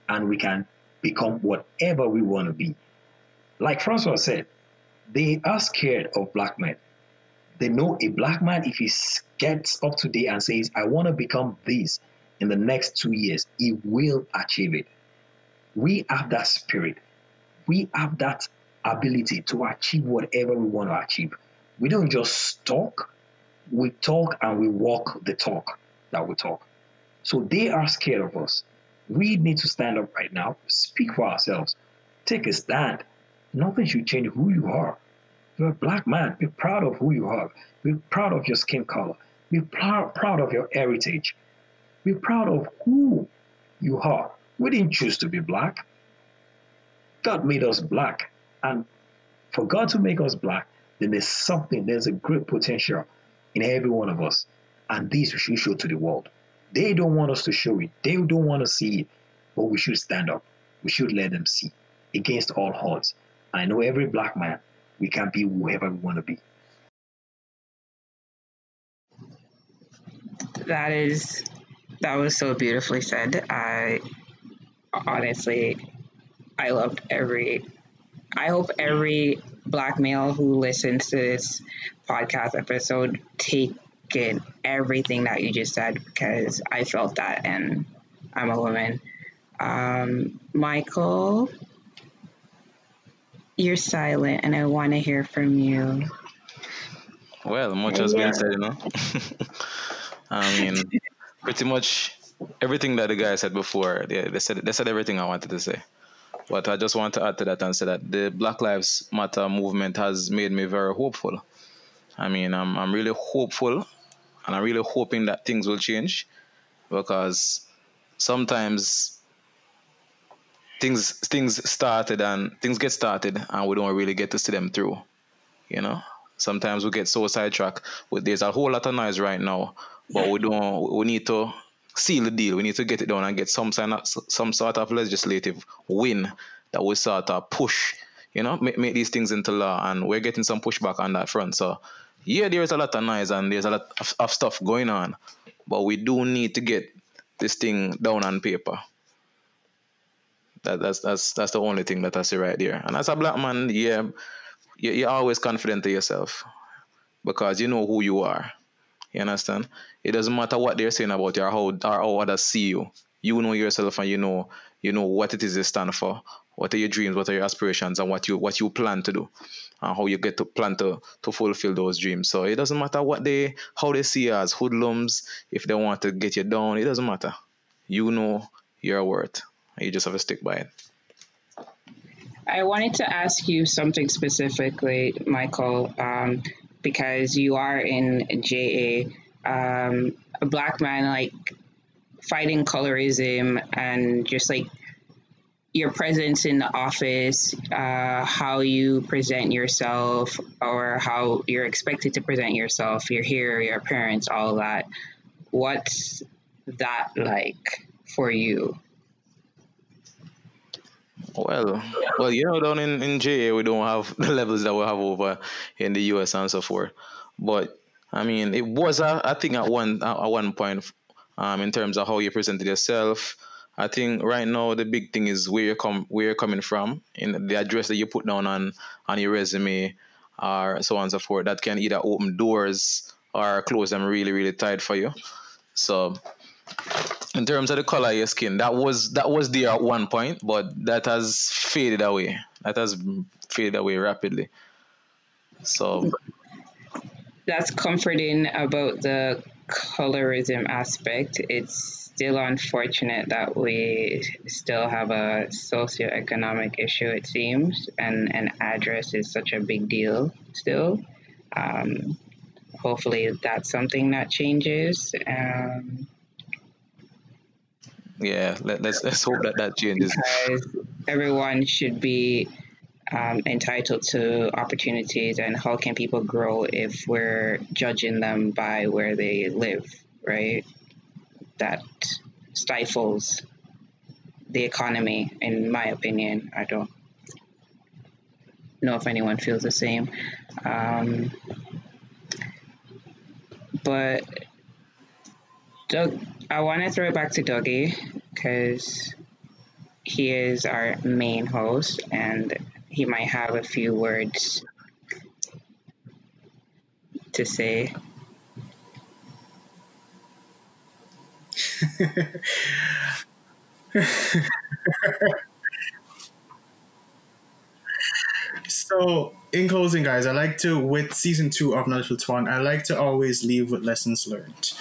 and we can become whatever we want to be. Like Francois said, they are scared of black men. They know a black man, if he gets up today and says, I want to become this, in the next 2 years, he will achieve it. We have that spirit. We have that ability to achieve whatever we want to achieve. We don't just talk. We talk and we walk the talk that we talk. So they are scared of us. We need to stand up right now, speak for ourselves, take a stand. Nothing should change who you are. You're a black man. Be proud of who you are. Be proud of your skin color. Be proud of your heritage. Be proud of who you are. We didn't choose to be black. God made us black. And for God to make us black, then there's a great potential in every one of us. And this we should show to the world. They don't want us to show it. They don't want to see it. But we should stand up. We should let them see, against all odds. I know every black man, we can be whoever we want to be. That was so beautifully said. I hope every black male who listens to this podcast episode take in everything that you just said, because I felt that, and I'm a woman. Michael, you're silent, and I want to hear from you. Well, much has been said, you know. I mean, pretty much everything that the guy said before. They said everything I wanted to say. But I just want to add to that and say that the Black Lives Matter movement has made me very hopeful. I mean, I'm really hopeful, and I'm really hoping that things will change, because sometimes things get started and we don't really get to see them through, you know. Sometimes we get so sidetracked. There's a whole lot of noise right now, but we need to seal the deal. We need to get it done and get some sort of legislative win that will sort of push, you know, make these things into law. And we're getting some pushback on that front. So, yeah, there is a lot of noise and there's a lot of stuff going on. But we do need to get this thing down on paper. That's the only thing that I see right there. And as a black man, yeah, you're always confident of yourself because you know who you are. You understand? It doesn't matter what they're saying about you or how others see you. You know yourself and you know what it is you stand for. What are your dreams? What are your aspirations? And what you plan to do, and how you get to plan to fulfill those dreams. So it doesn't matter how they see you as hoodlums. If they want to get you down, it doesn't matter. You know your worth. You just have to stick by it. I wanted to ask you something specifically, Michael, because you are in JA, a black man, like, fighting colorism and just, like, your presence in the office, how you present yourself or how you're expected to present yourself, your hair, your appearance, all that. What's that like for you? Well, you know, down in JA, we don't have the levels that we have over in the US and so forth. But I mean, it was I think at one point, in terms of how you presented yourself. I think right now the big thing is where you're coming from, in the address that you put down on your resume, or so on and so forth. That can either open doors or close them really, really tight for you. So, in terms of the color of your skin, that was there at one point, but that has faded away. That has faded away rapidly. So that's comforting about the colorism aspect. It's still unfortunate that we still have a socioeconomic issue, it seems, and an address is such a big deal still. Hopefully that's something that changes. Yeah, let's hope that changes. Because everyone should be entitled to opportunities, and how can people grow if we're judging them by where they live, right? That stifles the economy, in my opinion. I don't know if anyone feels the same. But Doug, I want to throw it back to Dougie because he is our main host and he might have a few words to say. So, in closing, guys, I like to, with season 2 of Knowledge with Tuan, I like to always leave with lessons learned.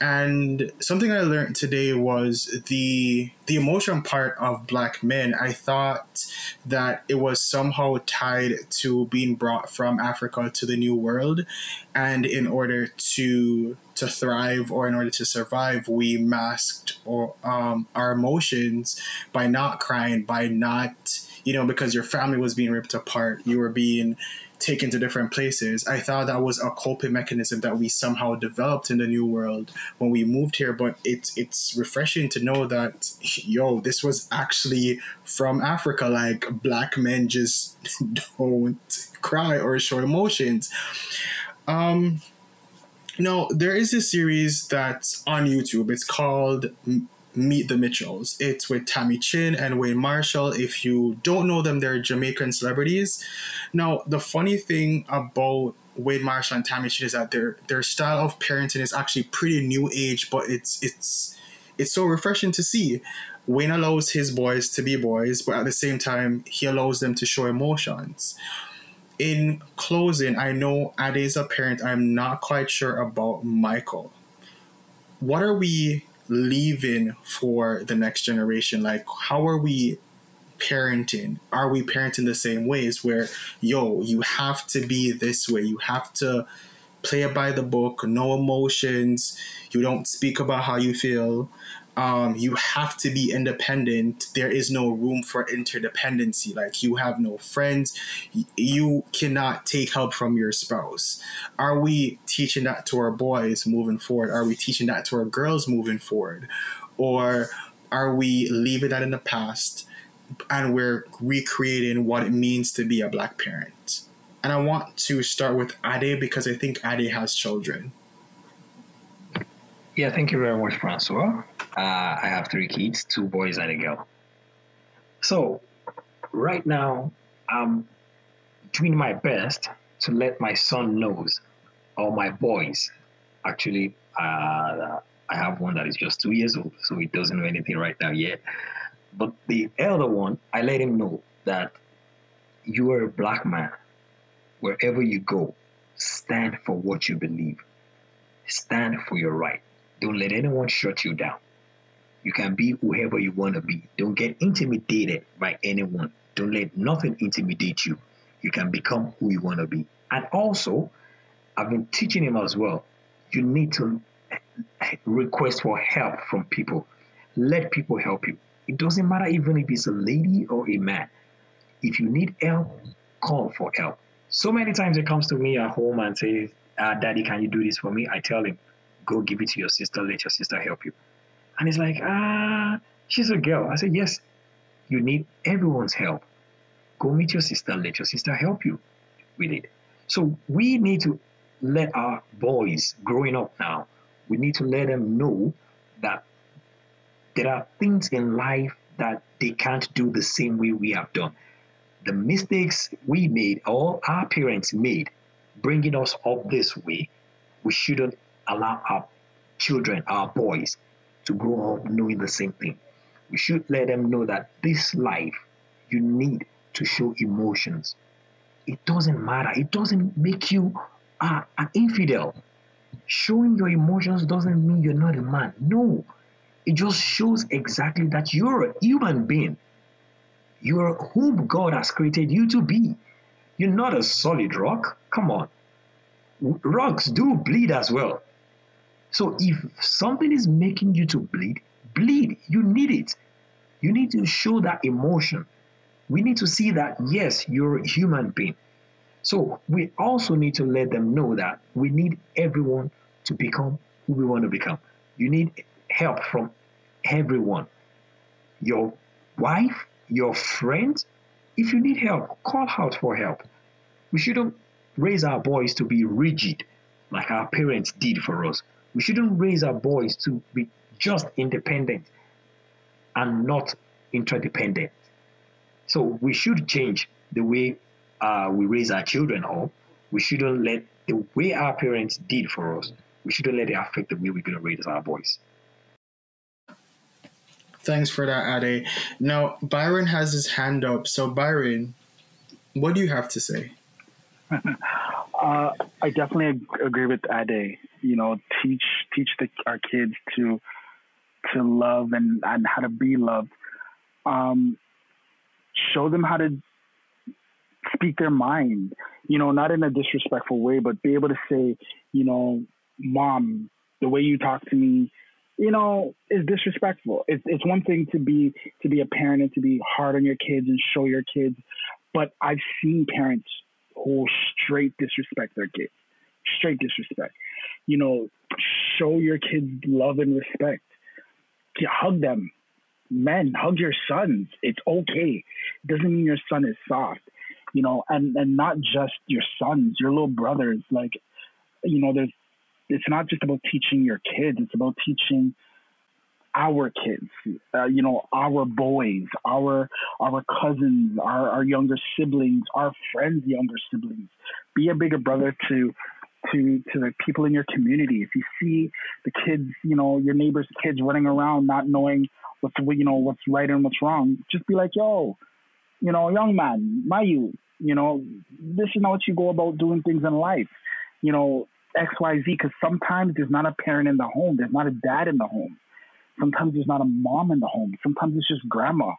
And something I learned today was the emotion part of black men. I thought that it was somehow tied to being brought from Africa to the New World. And in order to thrive or in order to survive, we masked our emotions by not crying, by not, you know, because your family was being ripped apart, you were being taken to different places. I thought that was a coping mechanism that we somehow developed in the New World when we moved here, but it's refreshing to know that, yo, this was actually from Africa. Like, black men just don't cry or show emotions. No, there is a series that's on YouTube. It's called Meet the Mitchells. It's with Tammy Chin and Wayne Marshall. If you don't know them, they're Jamaican celebrities. Now, the funny thing about Wayne Marshall and Tammy Chin is that their style of parenting is actually pretty new age, but it's so refreshing to see. Wayne allows his boys to be boys, but at the same time, he allows them to show emotions. In closing, I know Ade is a parent. I'm not quite sure about Michael. What are we leaving for the next generation? Like, how are we parenting? Are we parenting the same ways where, yo, you have to be this way, you have to play it by the book, no emotions, you don't speak about how you feel? You have to be independent. There is no room for interdependency. Like, you have no friends. You cannot take help from your spouse. Are we teaching that to our boys moving forward? Are we teaching that to our girls moving forward? Or are we leaving that in the past and we're recreating what it means to be a Black parent? And I want to start with Ade because I think Ade has children. Yeah, thank you very much, Francois. I have 3 kids, 2 boys and a girl. So right now, I'm doing my best to let my son knows, or my boys. Actually, I have one that is just 2 years old, so he doesn't know anything right now yet. But the elder one, I let him know that you are a Black man. Wherever you go, stand for what you believe. Stand for your right. Don't let anyone shut you down. You can be whoever you want to be. Don't get intimidated by anyone. Don't let nothing intimidate you. You can become who you want to be. And also, I've been teaching him as well, you need to request for help from people. Let people help you. It doesn't matter even if it's a lady or a man. If you need help, call for help. So many times it comes to me at home and says, Daddy, can you do this for me? I tell him, go give it to your sister. Let your sister help you. And he's like, she's a girl. I said, yes, you need everyone's help. Go meet your sister. Let your sister help you with it. So we need to let our boys growing up now, we need to let them know that there are things in life that they can't do the same way we have done. The mistakes we made, or our parents made, bringing us up this way, we shouldn't allow our children, our boys, to grow up knowing the same thing. We should let them know that this life, you need to show emotions. It doesn't matter. It doesn't make you an infidel. Showing your emotions doesn't mean you're not a man. No, it just shows exactly that you're a human being. You're whom God has created you to be. You're not a solid rock. Come on. Rocks do bleed as well. So if something is making you to bleed. You need it. You need to show that emotion. We need to see that, yes, you're a human being. So we also need to let them know that we need everyone to become who we want to become. You need help from everyone. Your wife, your friend, if you need help, call out for help. We shouldn't raise our boys to be rigid like our parents did for us. We shouldn't raise our boys to be just independent and not interdependent. So we should change the way we raise our children up. We shouldn't let the way our parents did for us, we shouldn't let it affect the way we're going to raise our boys. Thanks for that, Ade. Now, Byron has his hand up. So, Byron, what do you have to say? I definitely agree with Ade. You know, teach our kids to love and how to be loved. Show them how to speak their mind. You know, not in a disrespectful way, but be able to say, you know, Mom, the way you talk to me, you know, is disrespectful. It's one thing to be a parent and to be hard on your kids and show your kids, but I've seen parents who straight disrespect their kids, straight disrespect. You know, show your kids love and respect. Hug them. Men, hug your sons. It's okay. It doesn't mean your son is soft. You know, and not just your sons, your little brothers. Like, you know, there's. It's not just about teaching your kids. It's about teaching our kids, you know, our boys, our cousins, our younger siblings, our friends' younger siblings. Be a bigger brother to the people in your community. If you see the kids, you know, your neighbor's kids running around not knowing what's right and what's wrong, just be like, yo, you know, young man, you know, this is not what you go about doing things in life, you know, XYZ, because sometimes there's not a parent in the home. There's not a dad in the home. Sometimes there's not a mom in the home. Sometimes it's just grandma.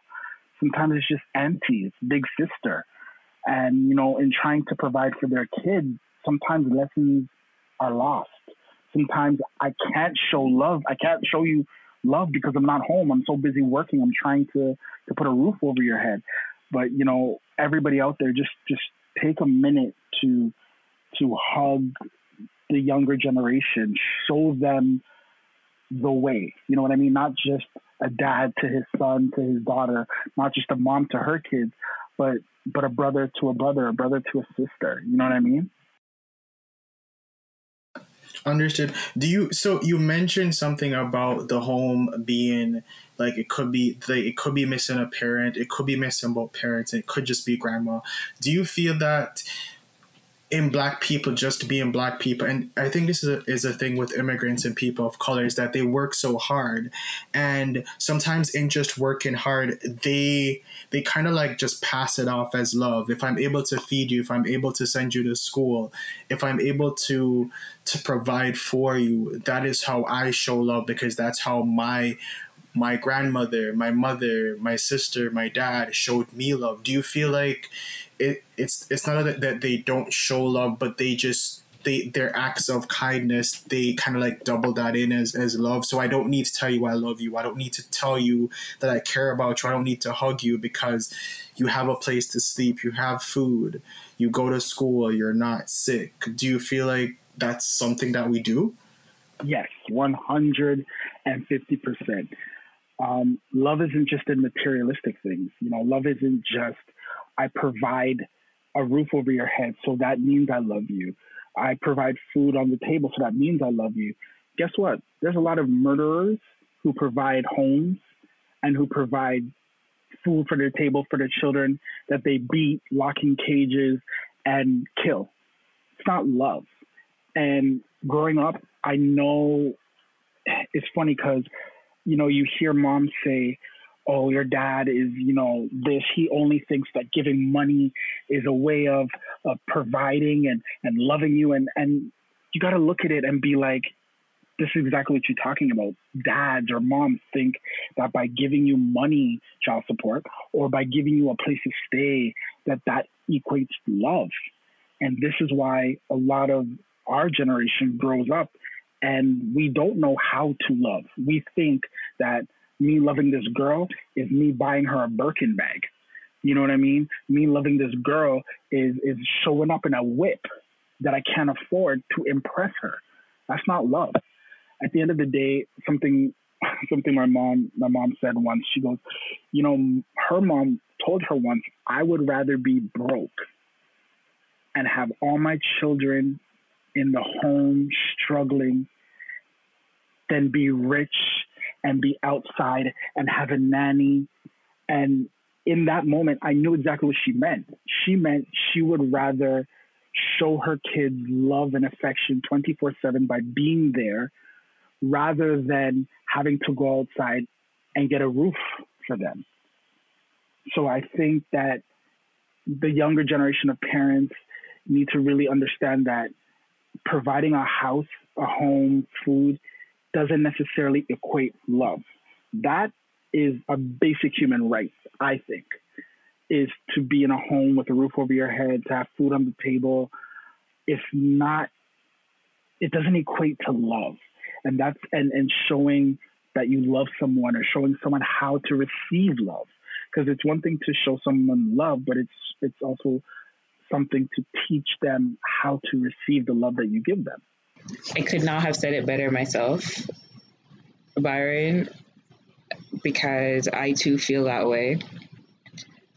Sometimes it's just auntie, it's big sister. And, you know, in trying to provide for their kids, sometimes lessons are lost. Sometimes I can't show love. I can't show you love because I'm not home. I'm so busy working. I'm trying to put a roof over your head. But, you know, everybody out there, just take a minute to hug the younger generation, show them the way. You know what I mean? Not just a dad to his son, to his daughter, not just a mom to her kids, but a brother to a brother, a brother to a sister. You know what I mean? Understood. So you mentioned something about the home being like it could be missing a parent, it could be missing both parents, and it could just be grandma. Do you feel that in Black people, just being Black people, and I think this is a thing with immigrants and people of color, is that they work so hard, and sometimes in just working hard, they kind of like just pass it off as love. If I'm able to feed you, if I'm able to send you to school, if I'm able to provide for you, that is how I show love, because that's how my grandmother, my mother, my sister, my dad showed me love. Do you feel like it's not that they don't show love, but their acts of kindness, they kind of like double that in as love? So I don't need to tell you I love you. I don't need to tell you that I care about you. I don't need to hug you because you have a place to sleep, you have food, you go to school, you're not sick. Do you feel like that's something that we do? Yes, 150%. Love isn't just in materialistic things. You know, love isn't just I provide a roof over your head, so that means I love you. I provide food on the table, so that means I love you. Guess what? There's a lot of murderers who provide homes and who provide food for their table for their children that they beat, lock in cages, and kill. It's not love. And growing up, I know it's funny because, you know, you hear moms say, oh, your dad is, you know, this. He only thinks that giving money is a way of providing and loving you. And you got to look at it and be like, this is exactly what you're talking about. Dads or moms think that by giving you money, child support, or by giving you a place to stay, that equates love. And this is why a lot of our generation grows up and we don't know how to love. We think that me loving this girl is me buying her a Birkin bag. You know what I mean? Me loving this girl is showing up in a whip that I can't afford to impress her. That's not love. At the end of the day, something my mom said once, she goes, you know, her mom told her once, I would rather be broke and have all my children in the home struggling than be rich and be outside and have a nanny. And in that moment, I knew exactly what she meant. She meant she would rather show her kids love and affection 24/7 by being there rather than having to go outside and get a roof for them. So I think that the younger generation of parents need to really understand that providing a house, a home, food, doesn't necessarily equate love. That is a basic human right, I think, is to be in a home with a roof over your head, to have food on the table. If not, it doesn't equate to love. And that's and showing that you love someone or showing someone how to receive love. Because it's one thing to show someone love, but it's also something to teach them how to receive the love that you give them. I could not have said it better myself, Byron, because I too feel that way,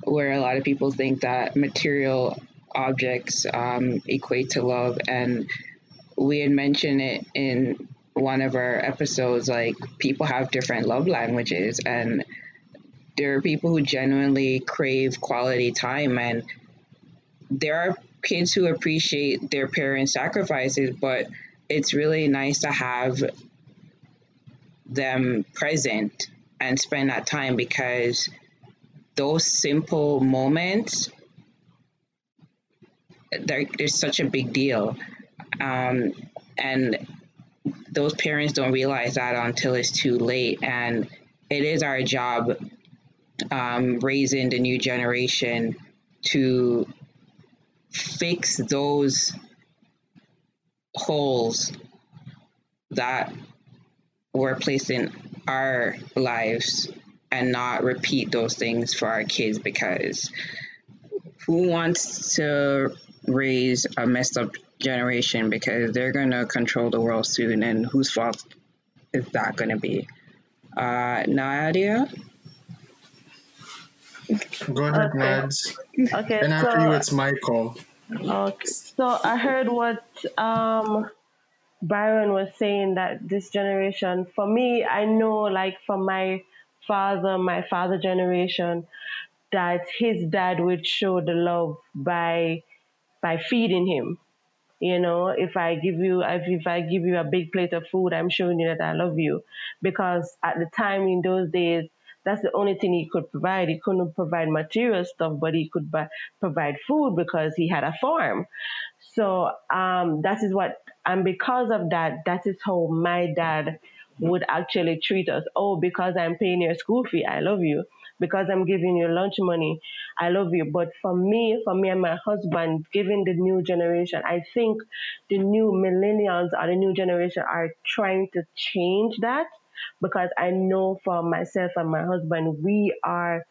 where a lot of people think that material objects equate to love. And we had mentioned it in one of our episodes, like people have different love languages, and there are people who genuinely crave quality time, and there are kids who appreciate their parents' sacrifices, but it's really nice to have them present and spend that time, because those simple moments, there's such a big deal. And those parents don't realize that until it's too late. And it is our job raising the new generation to fix those holes that were placed in our lives and not repeat those things for our kids, because who wants to raise a messed up generation? Because they're going to control the world soon, and whose fault is that going to be? Nadia? Go ahead, Mads. Okay. And after you, it's Michael. Okay. So I heard what Byron was saying, that this generation, for me, I know, like, from my father generation, that his dad would show the love by feeding him. You know, if I give you a big plate of food, I'm showing you that I love you. Because at the time, in those days, that's the only thing he could provide. He couldn't provide material stuff, but he could provide food because he had a farm. So that is what, and because of that, that is how my dad would actually treat us. Oh, because I'm paying your school fee, I love you. Because I'm giving you lunch money, I love you. But for me and my husband, given the new generation, I think the new millennials or the new generation are trying to change that, because I know for myself and my husband, we are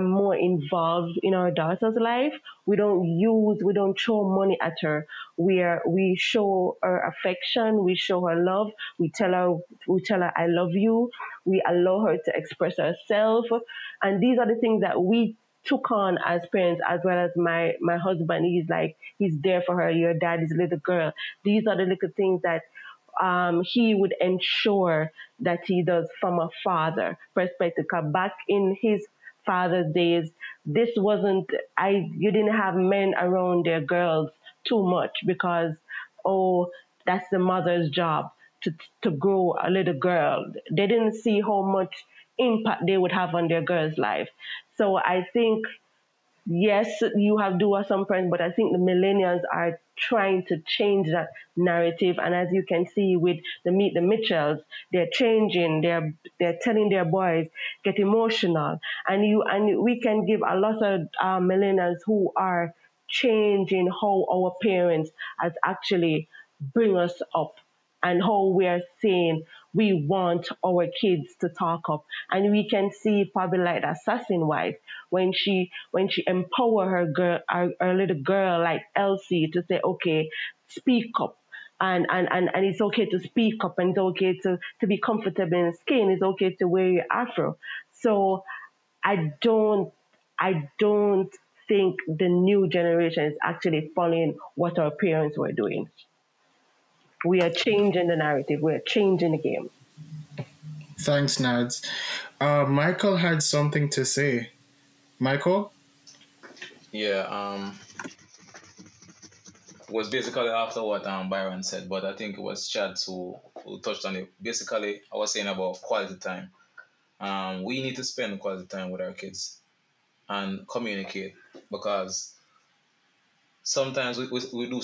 more involved in our daughter's life. We don't throw money at her. We show her affection, we show her love, we tell her I love you, we allow her to express herself. And these are the things that we took on as parents, as well as my husband. He's there for her. Your dad is a little girl. These are the little things that he would ensure that he does from a father perspective. Back in his father's days, this wasn't, you didn't have men around their girls too much, because, oh, that's the mother's job to grow a little girl. They didn't see how much impact they would have on their girl's life. So I think, yes, you have do have some parents, but I think the millennials are trying to change that narrative. And as you can see with the Meet the Mitchells, they're changing. They're telling their boys, get emotional. And we can give a lot of millennials who are changing how our parents has actually bring us up, and how we are saying we want our kids to talk up. And we can see probably like the assassin wife, when she empower her little girl like Elsie to say, okay, speak up. And it's okay to speak up, and it's okay to be comfortable in skin, it's okay to wear your afro. So I don't think the new generation is actually following what our parents were doing. We are changing the narrative. We are changing the game. Thanks, Nads. Michael had something to say. Michael? Yeah, was basically after what Byron said, but I think it was Chad who touched on it. Basically, I was saying about quality time. We need to spend quality time with our kids and communicate, because sometimes we do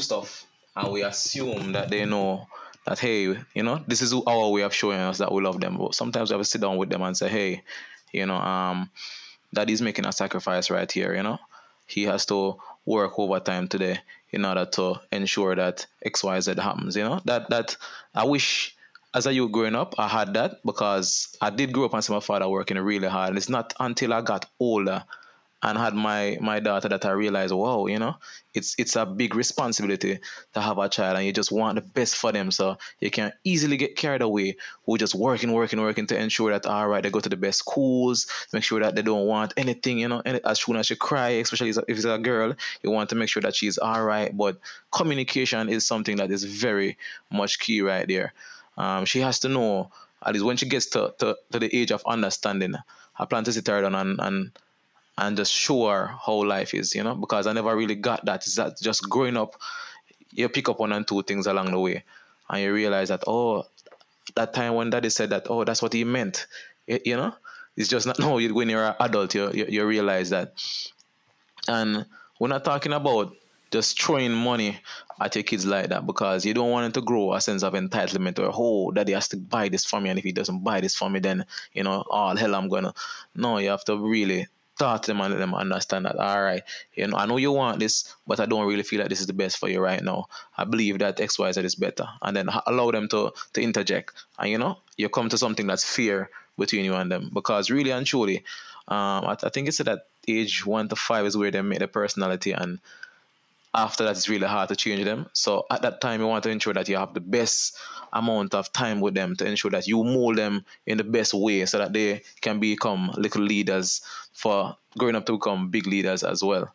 stuff, and we assume that they know that, hey, you know, this is our way of showing us that we love them. But sometimes we have to sit down with them and say, hey, you know, Daddy's making a sacrifice right here, you know. He has to work overtime today in order to ensure that X, Y, Z happens, you know. That I wish, as a youth growing up, I had that, because I did grow up and see my father working really hard. And it's not until I got older and had my daughter that I realized, wow, you know, it's a big responsibility to have a child, and you just want the best for them. So you can easily get carried away with just working to ensure that, all right, they go to the best schools, make sure that they don't want anything, you know, and as soon as she cries, especially if it's a girl, you want to make sure that she's all right. But communication is something that is very much key right there. She has to know, at least when she gets to the age of understanding, I plan to sit her down and just show her how life is, you know, because I never really got that. Is that just growing up, you pick up one and two things along the way, and you realize that, oh, that time when Daddy said that, oh, that's what he meant, you know? It's just not, no, when you're an adult, you realize that. And we're not talking about just throwing money at your kids like that, because you don't want them to grow a sense of entitlement, or, oh, Daddy has to buy this for me, and if he doesn't buy this for me, then, you know, all hell I'm gonna... No, you have to really talk to them and let them understand that, all right, you know, I know you want this, but I don't really feel like this is the best for you right now. I believe that X, Y, Z is better. And then allow them to interject. And, you know, you come to something that's fair between you and them. Because really and truly, I think it's at that age 1 to 5 is where they make their personality. And after that, it's really hard to change them. So at that time, you want to ensure that you have the best amount of time with them to ensure that you mold them in the best way so that they can become little leaders for growing up to become big leaders as well.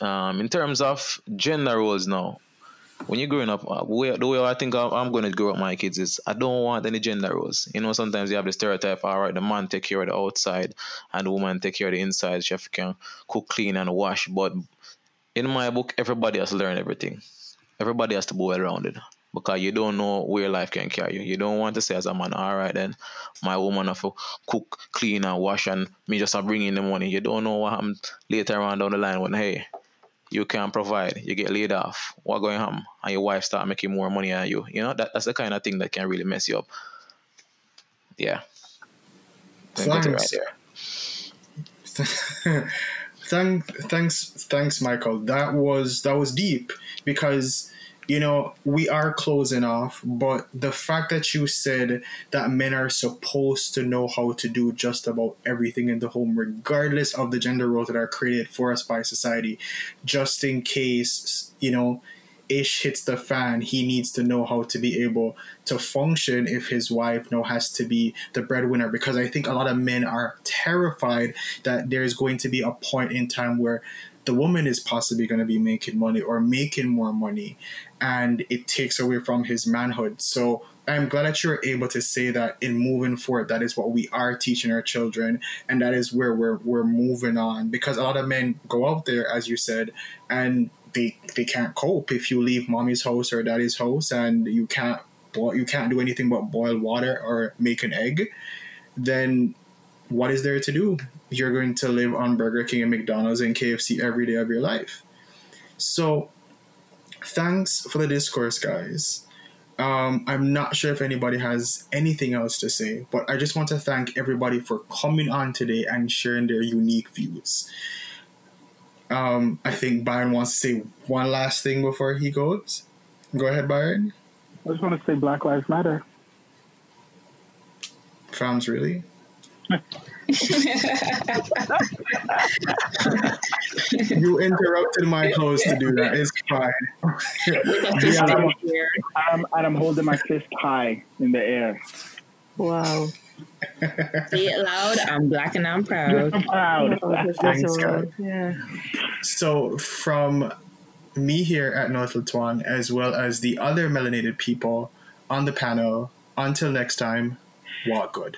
In terms of gender roles now, when you're growing up, the way I think I'm going to grow up my kids is I don't want any gender roles. You know, sometimes you have the stereotype, all right, the man take care of the outside and the woman take care of the inside. She can cook, clean and wash, but in my book, everybody has to learn everything. Everybody has to be well-rounded because you don't know where life can carry you. You don't want to say as a man, all right, then my woman have to cook, clean, and wash, and me just have bring in the money. You don't know what happens later on down the line when, hey, you can't provide, you get laid off, what going on? And your wife start making more money than you. You know, that's the kind of thing that can really mess you up. Yeah. Thanks. Right there. Thanks, Michael. That was deep because, you know, we are closing off, but the fact that you said that men are supposed to know how to do just about everything in the home, regardless of the gender roles that are created for us by society, just in case, you know, ish hits the fan, he needs to know how to be able to function if his wife now has to be the breadwinner. Because I think a lot of men are terrified that there's going to be a point in time where the woman is possibly going to be making money or making more money, and it takes away from his manhood. So I'm glad that you're able to say that in moving forward, that is what we are teaching our children, and that is where we're moving on. Because a lot of men go out there, as you said, and they can't cope if you leave mommy's house or daddy's house and you can't do anything but boil water or make an egg. Then what is there to do? You're going to live on Burger King and McDonald's and KFC every day of your life. So thanks for the discourse, guys. I'm not sure if anybody has anything else to say, but I just want to thank everybody for coming on today and sharing their unique views. I think Byron wants to say one last thing before he goes. Go ahead, Byron. I just want to say Black Lives Matter. Fams, really? You interrupted my clothes to do that. It's fine. I'm holding my fist high in the air. Wow. Say it loud. I'm Black and I'm proud. I'm proud. Thanks, guys. Yeah. So from me here at Nautica Twang, as well as the other melanated people on the panel, until next time, walk good.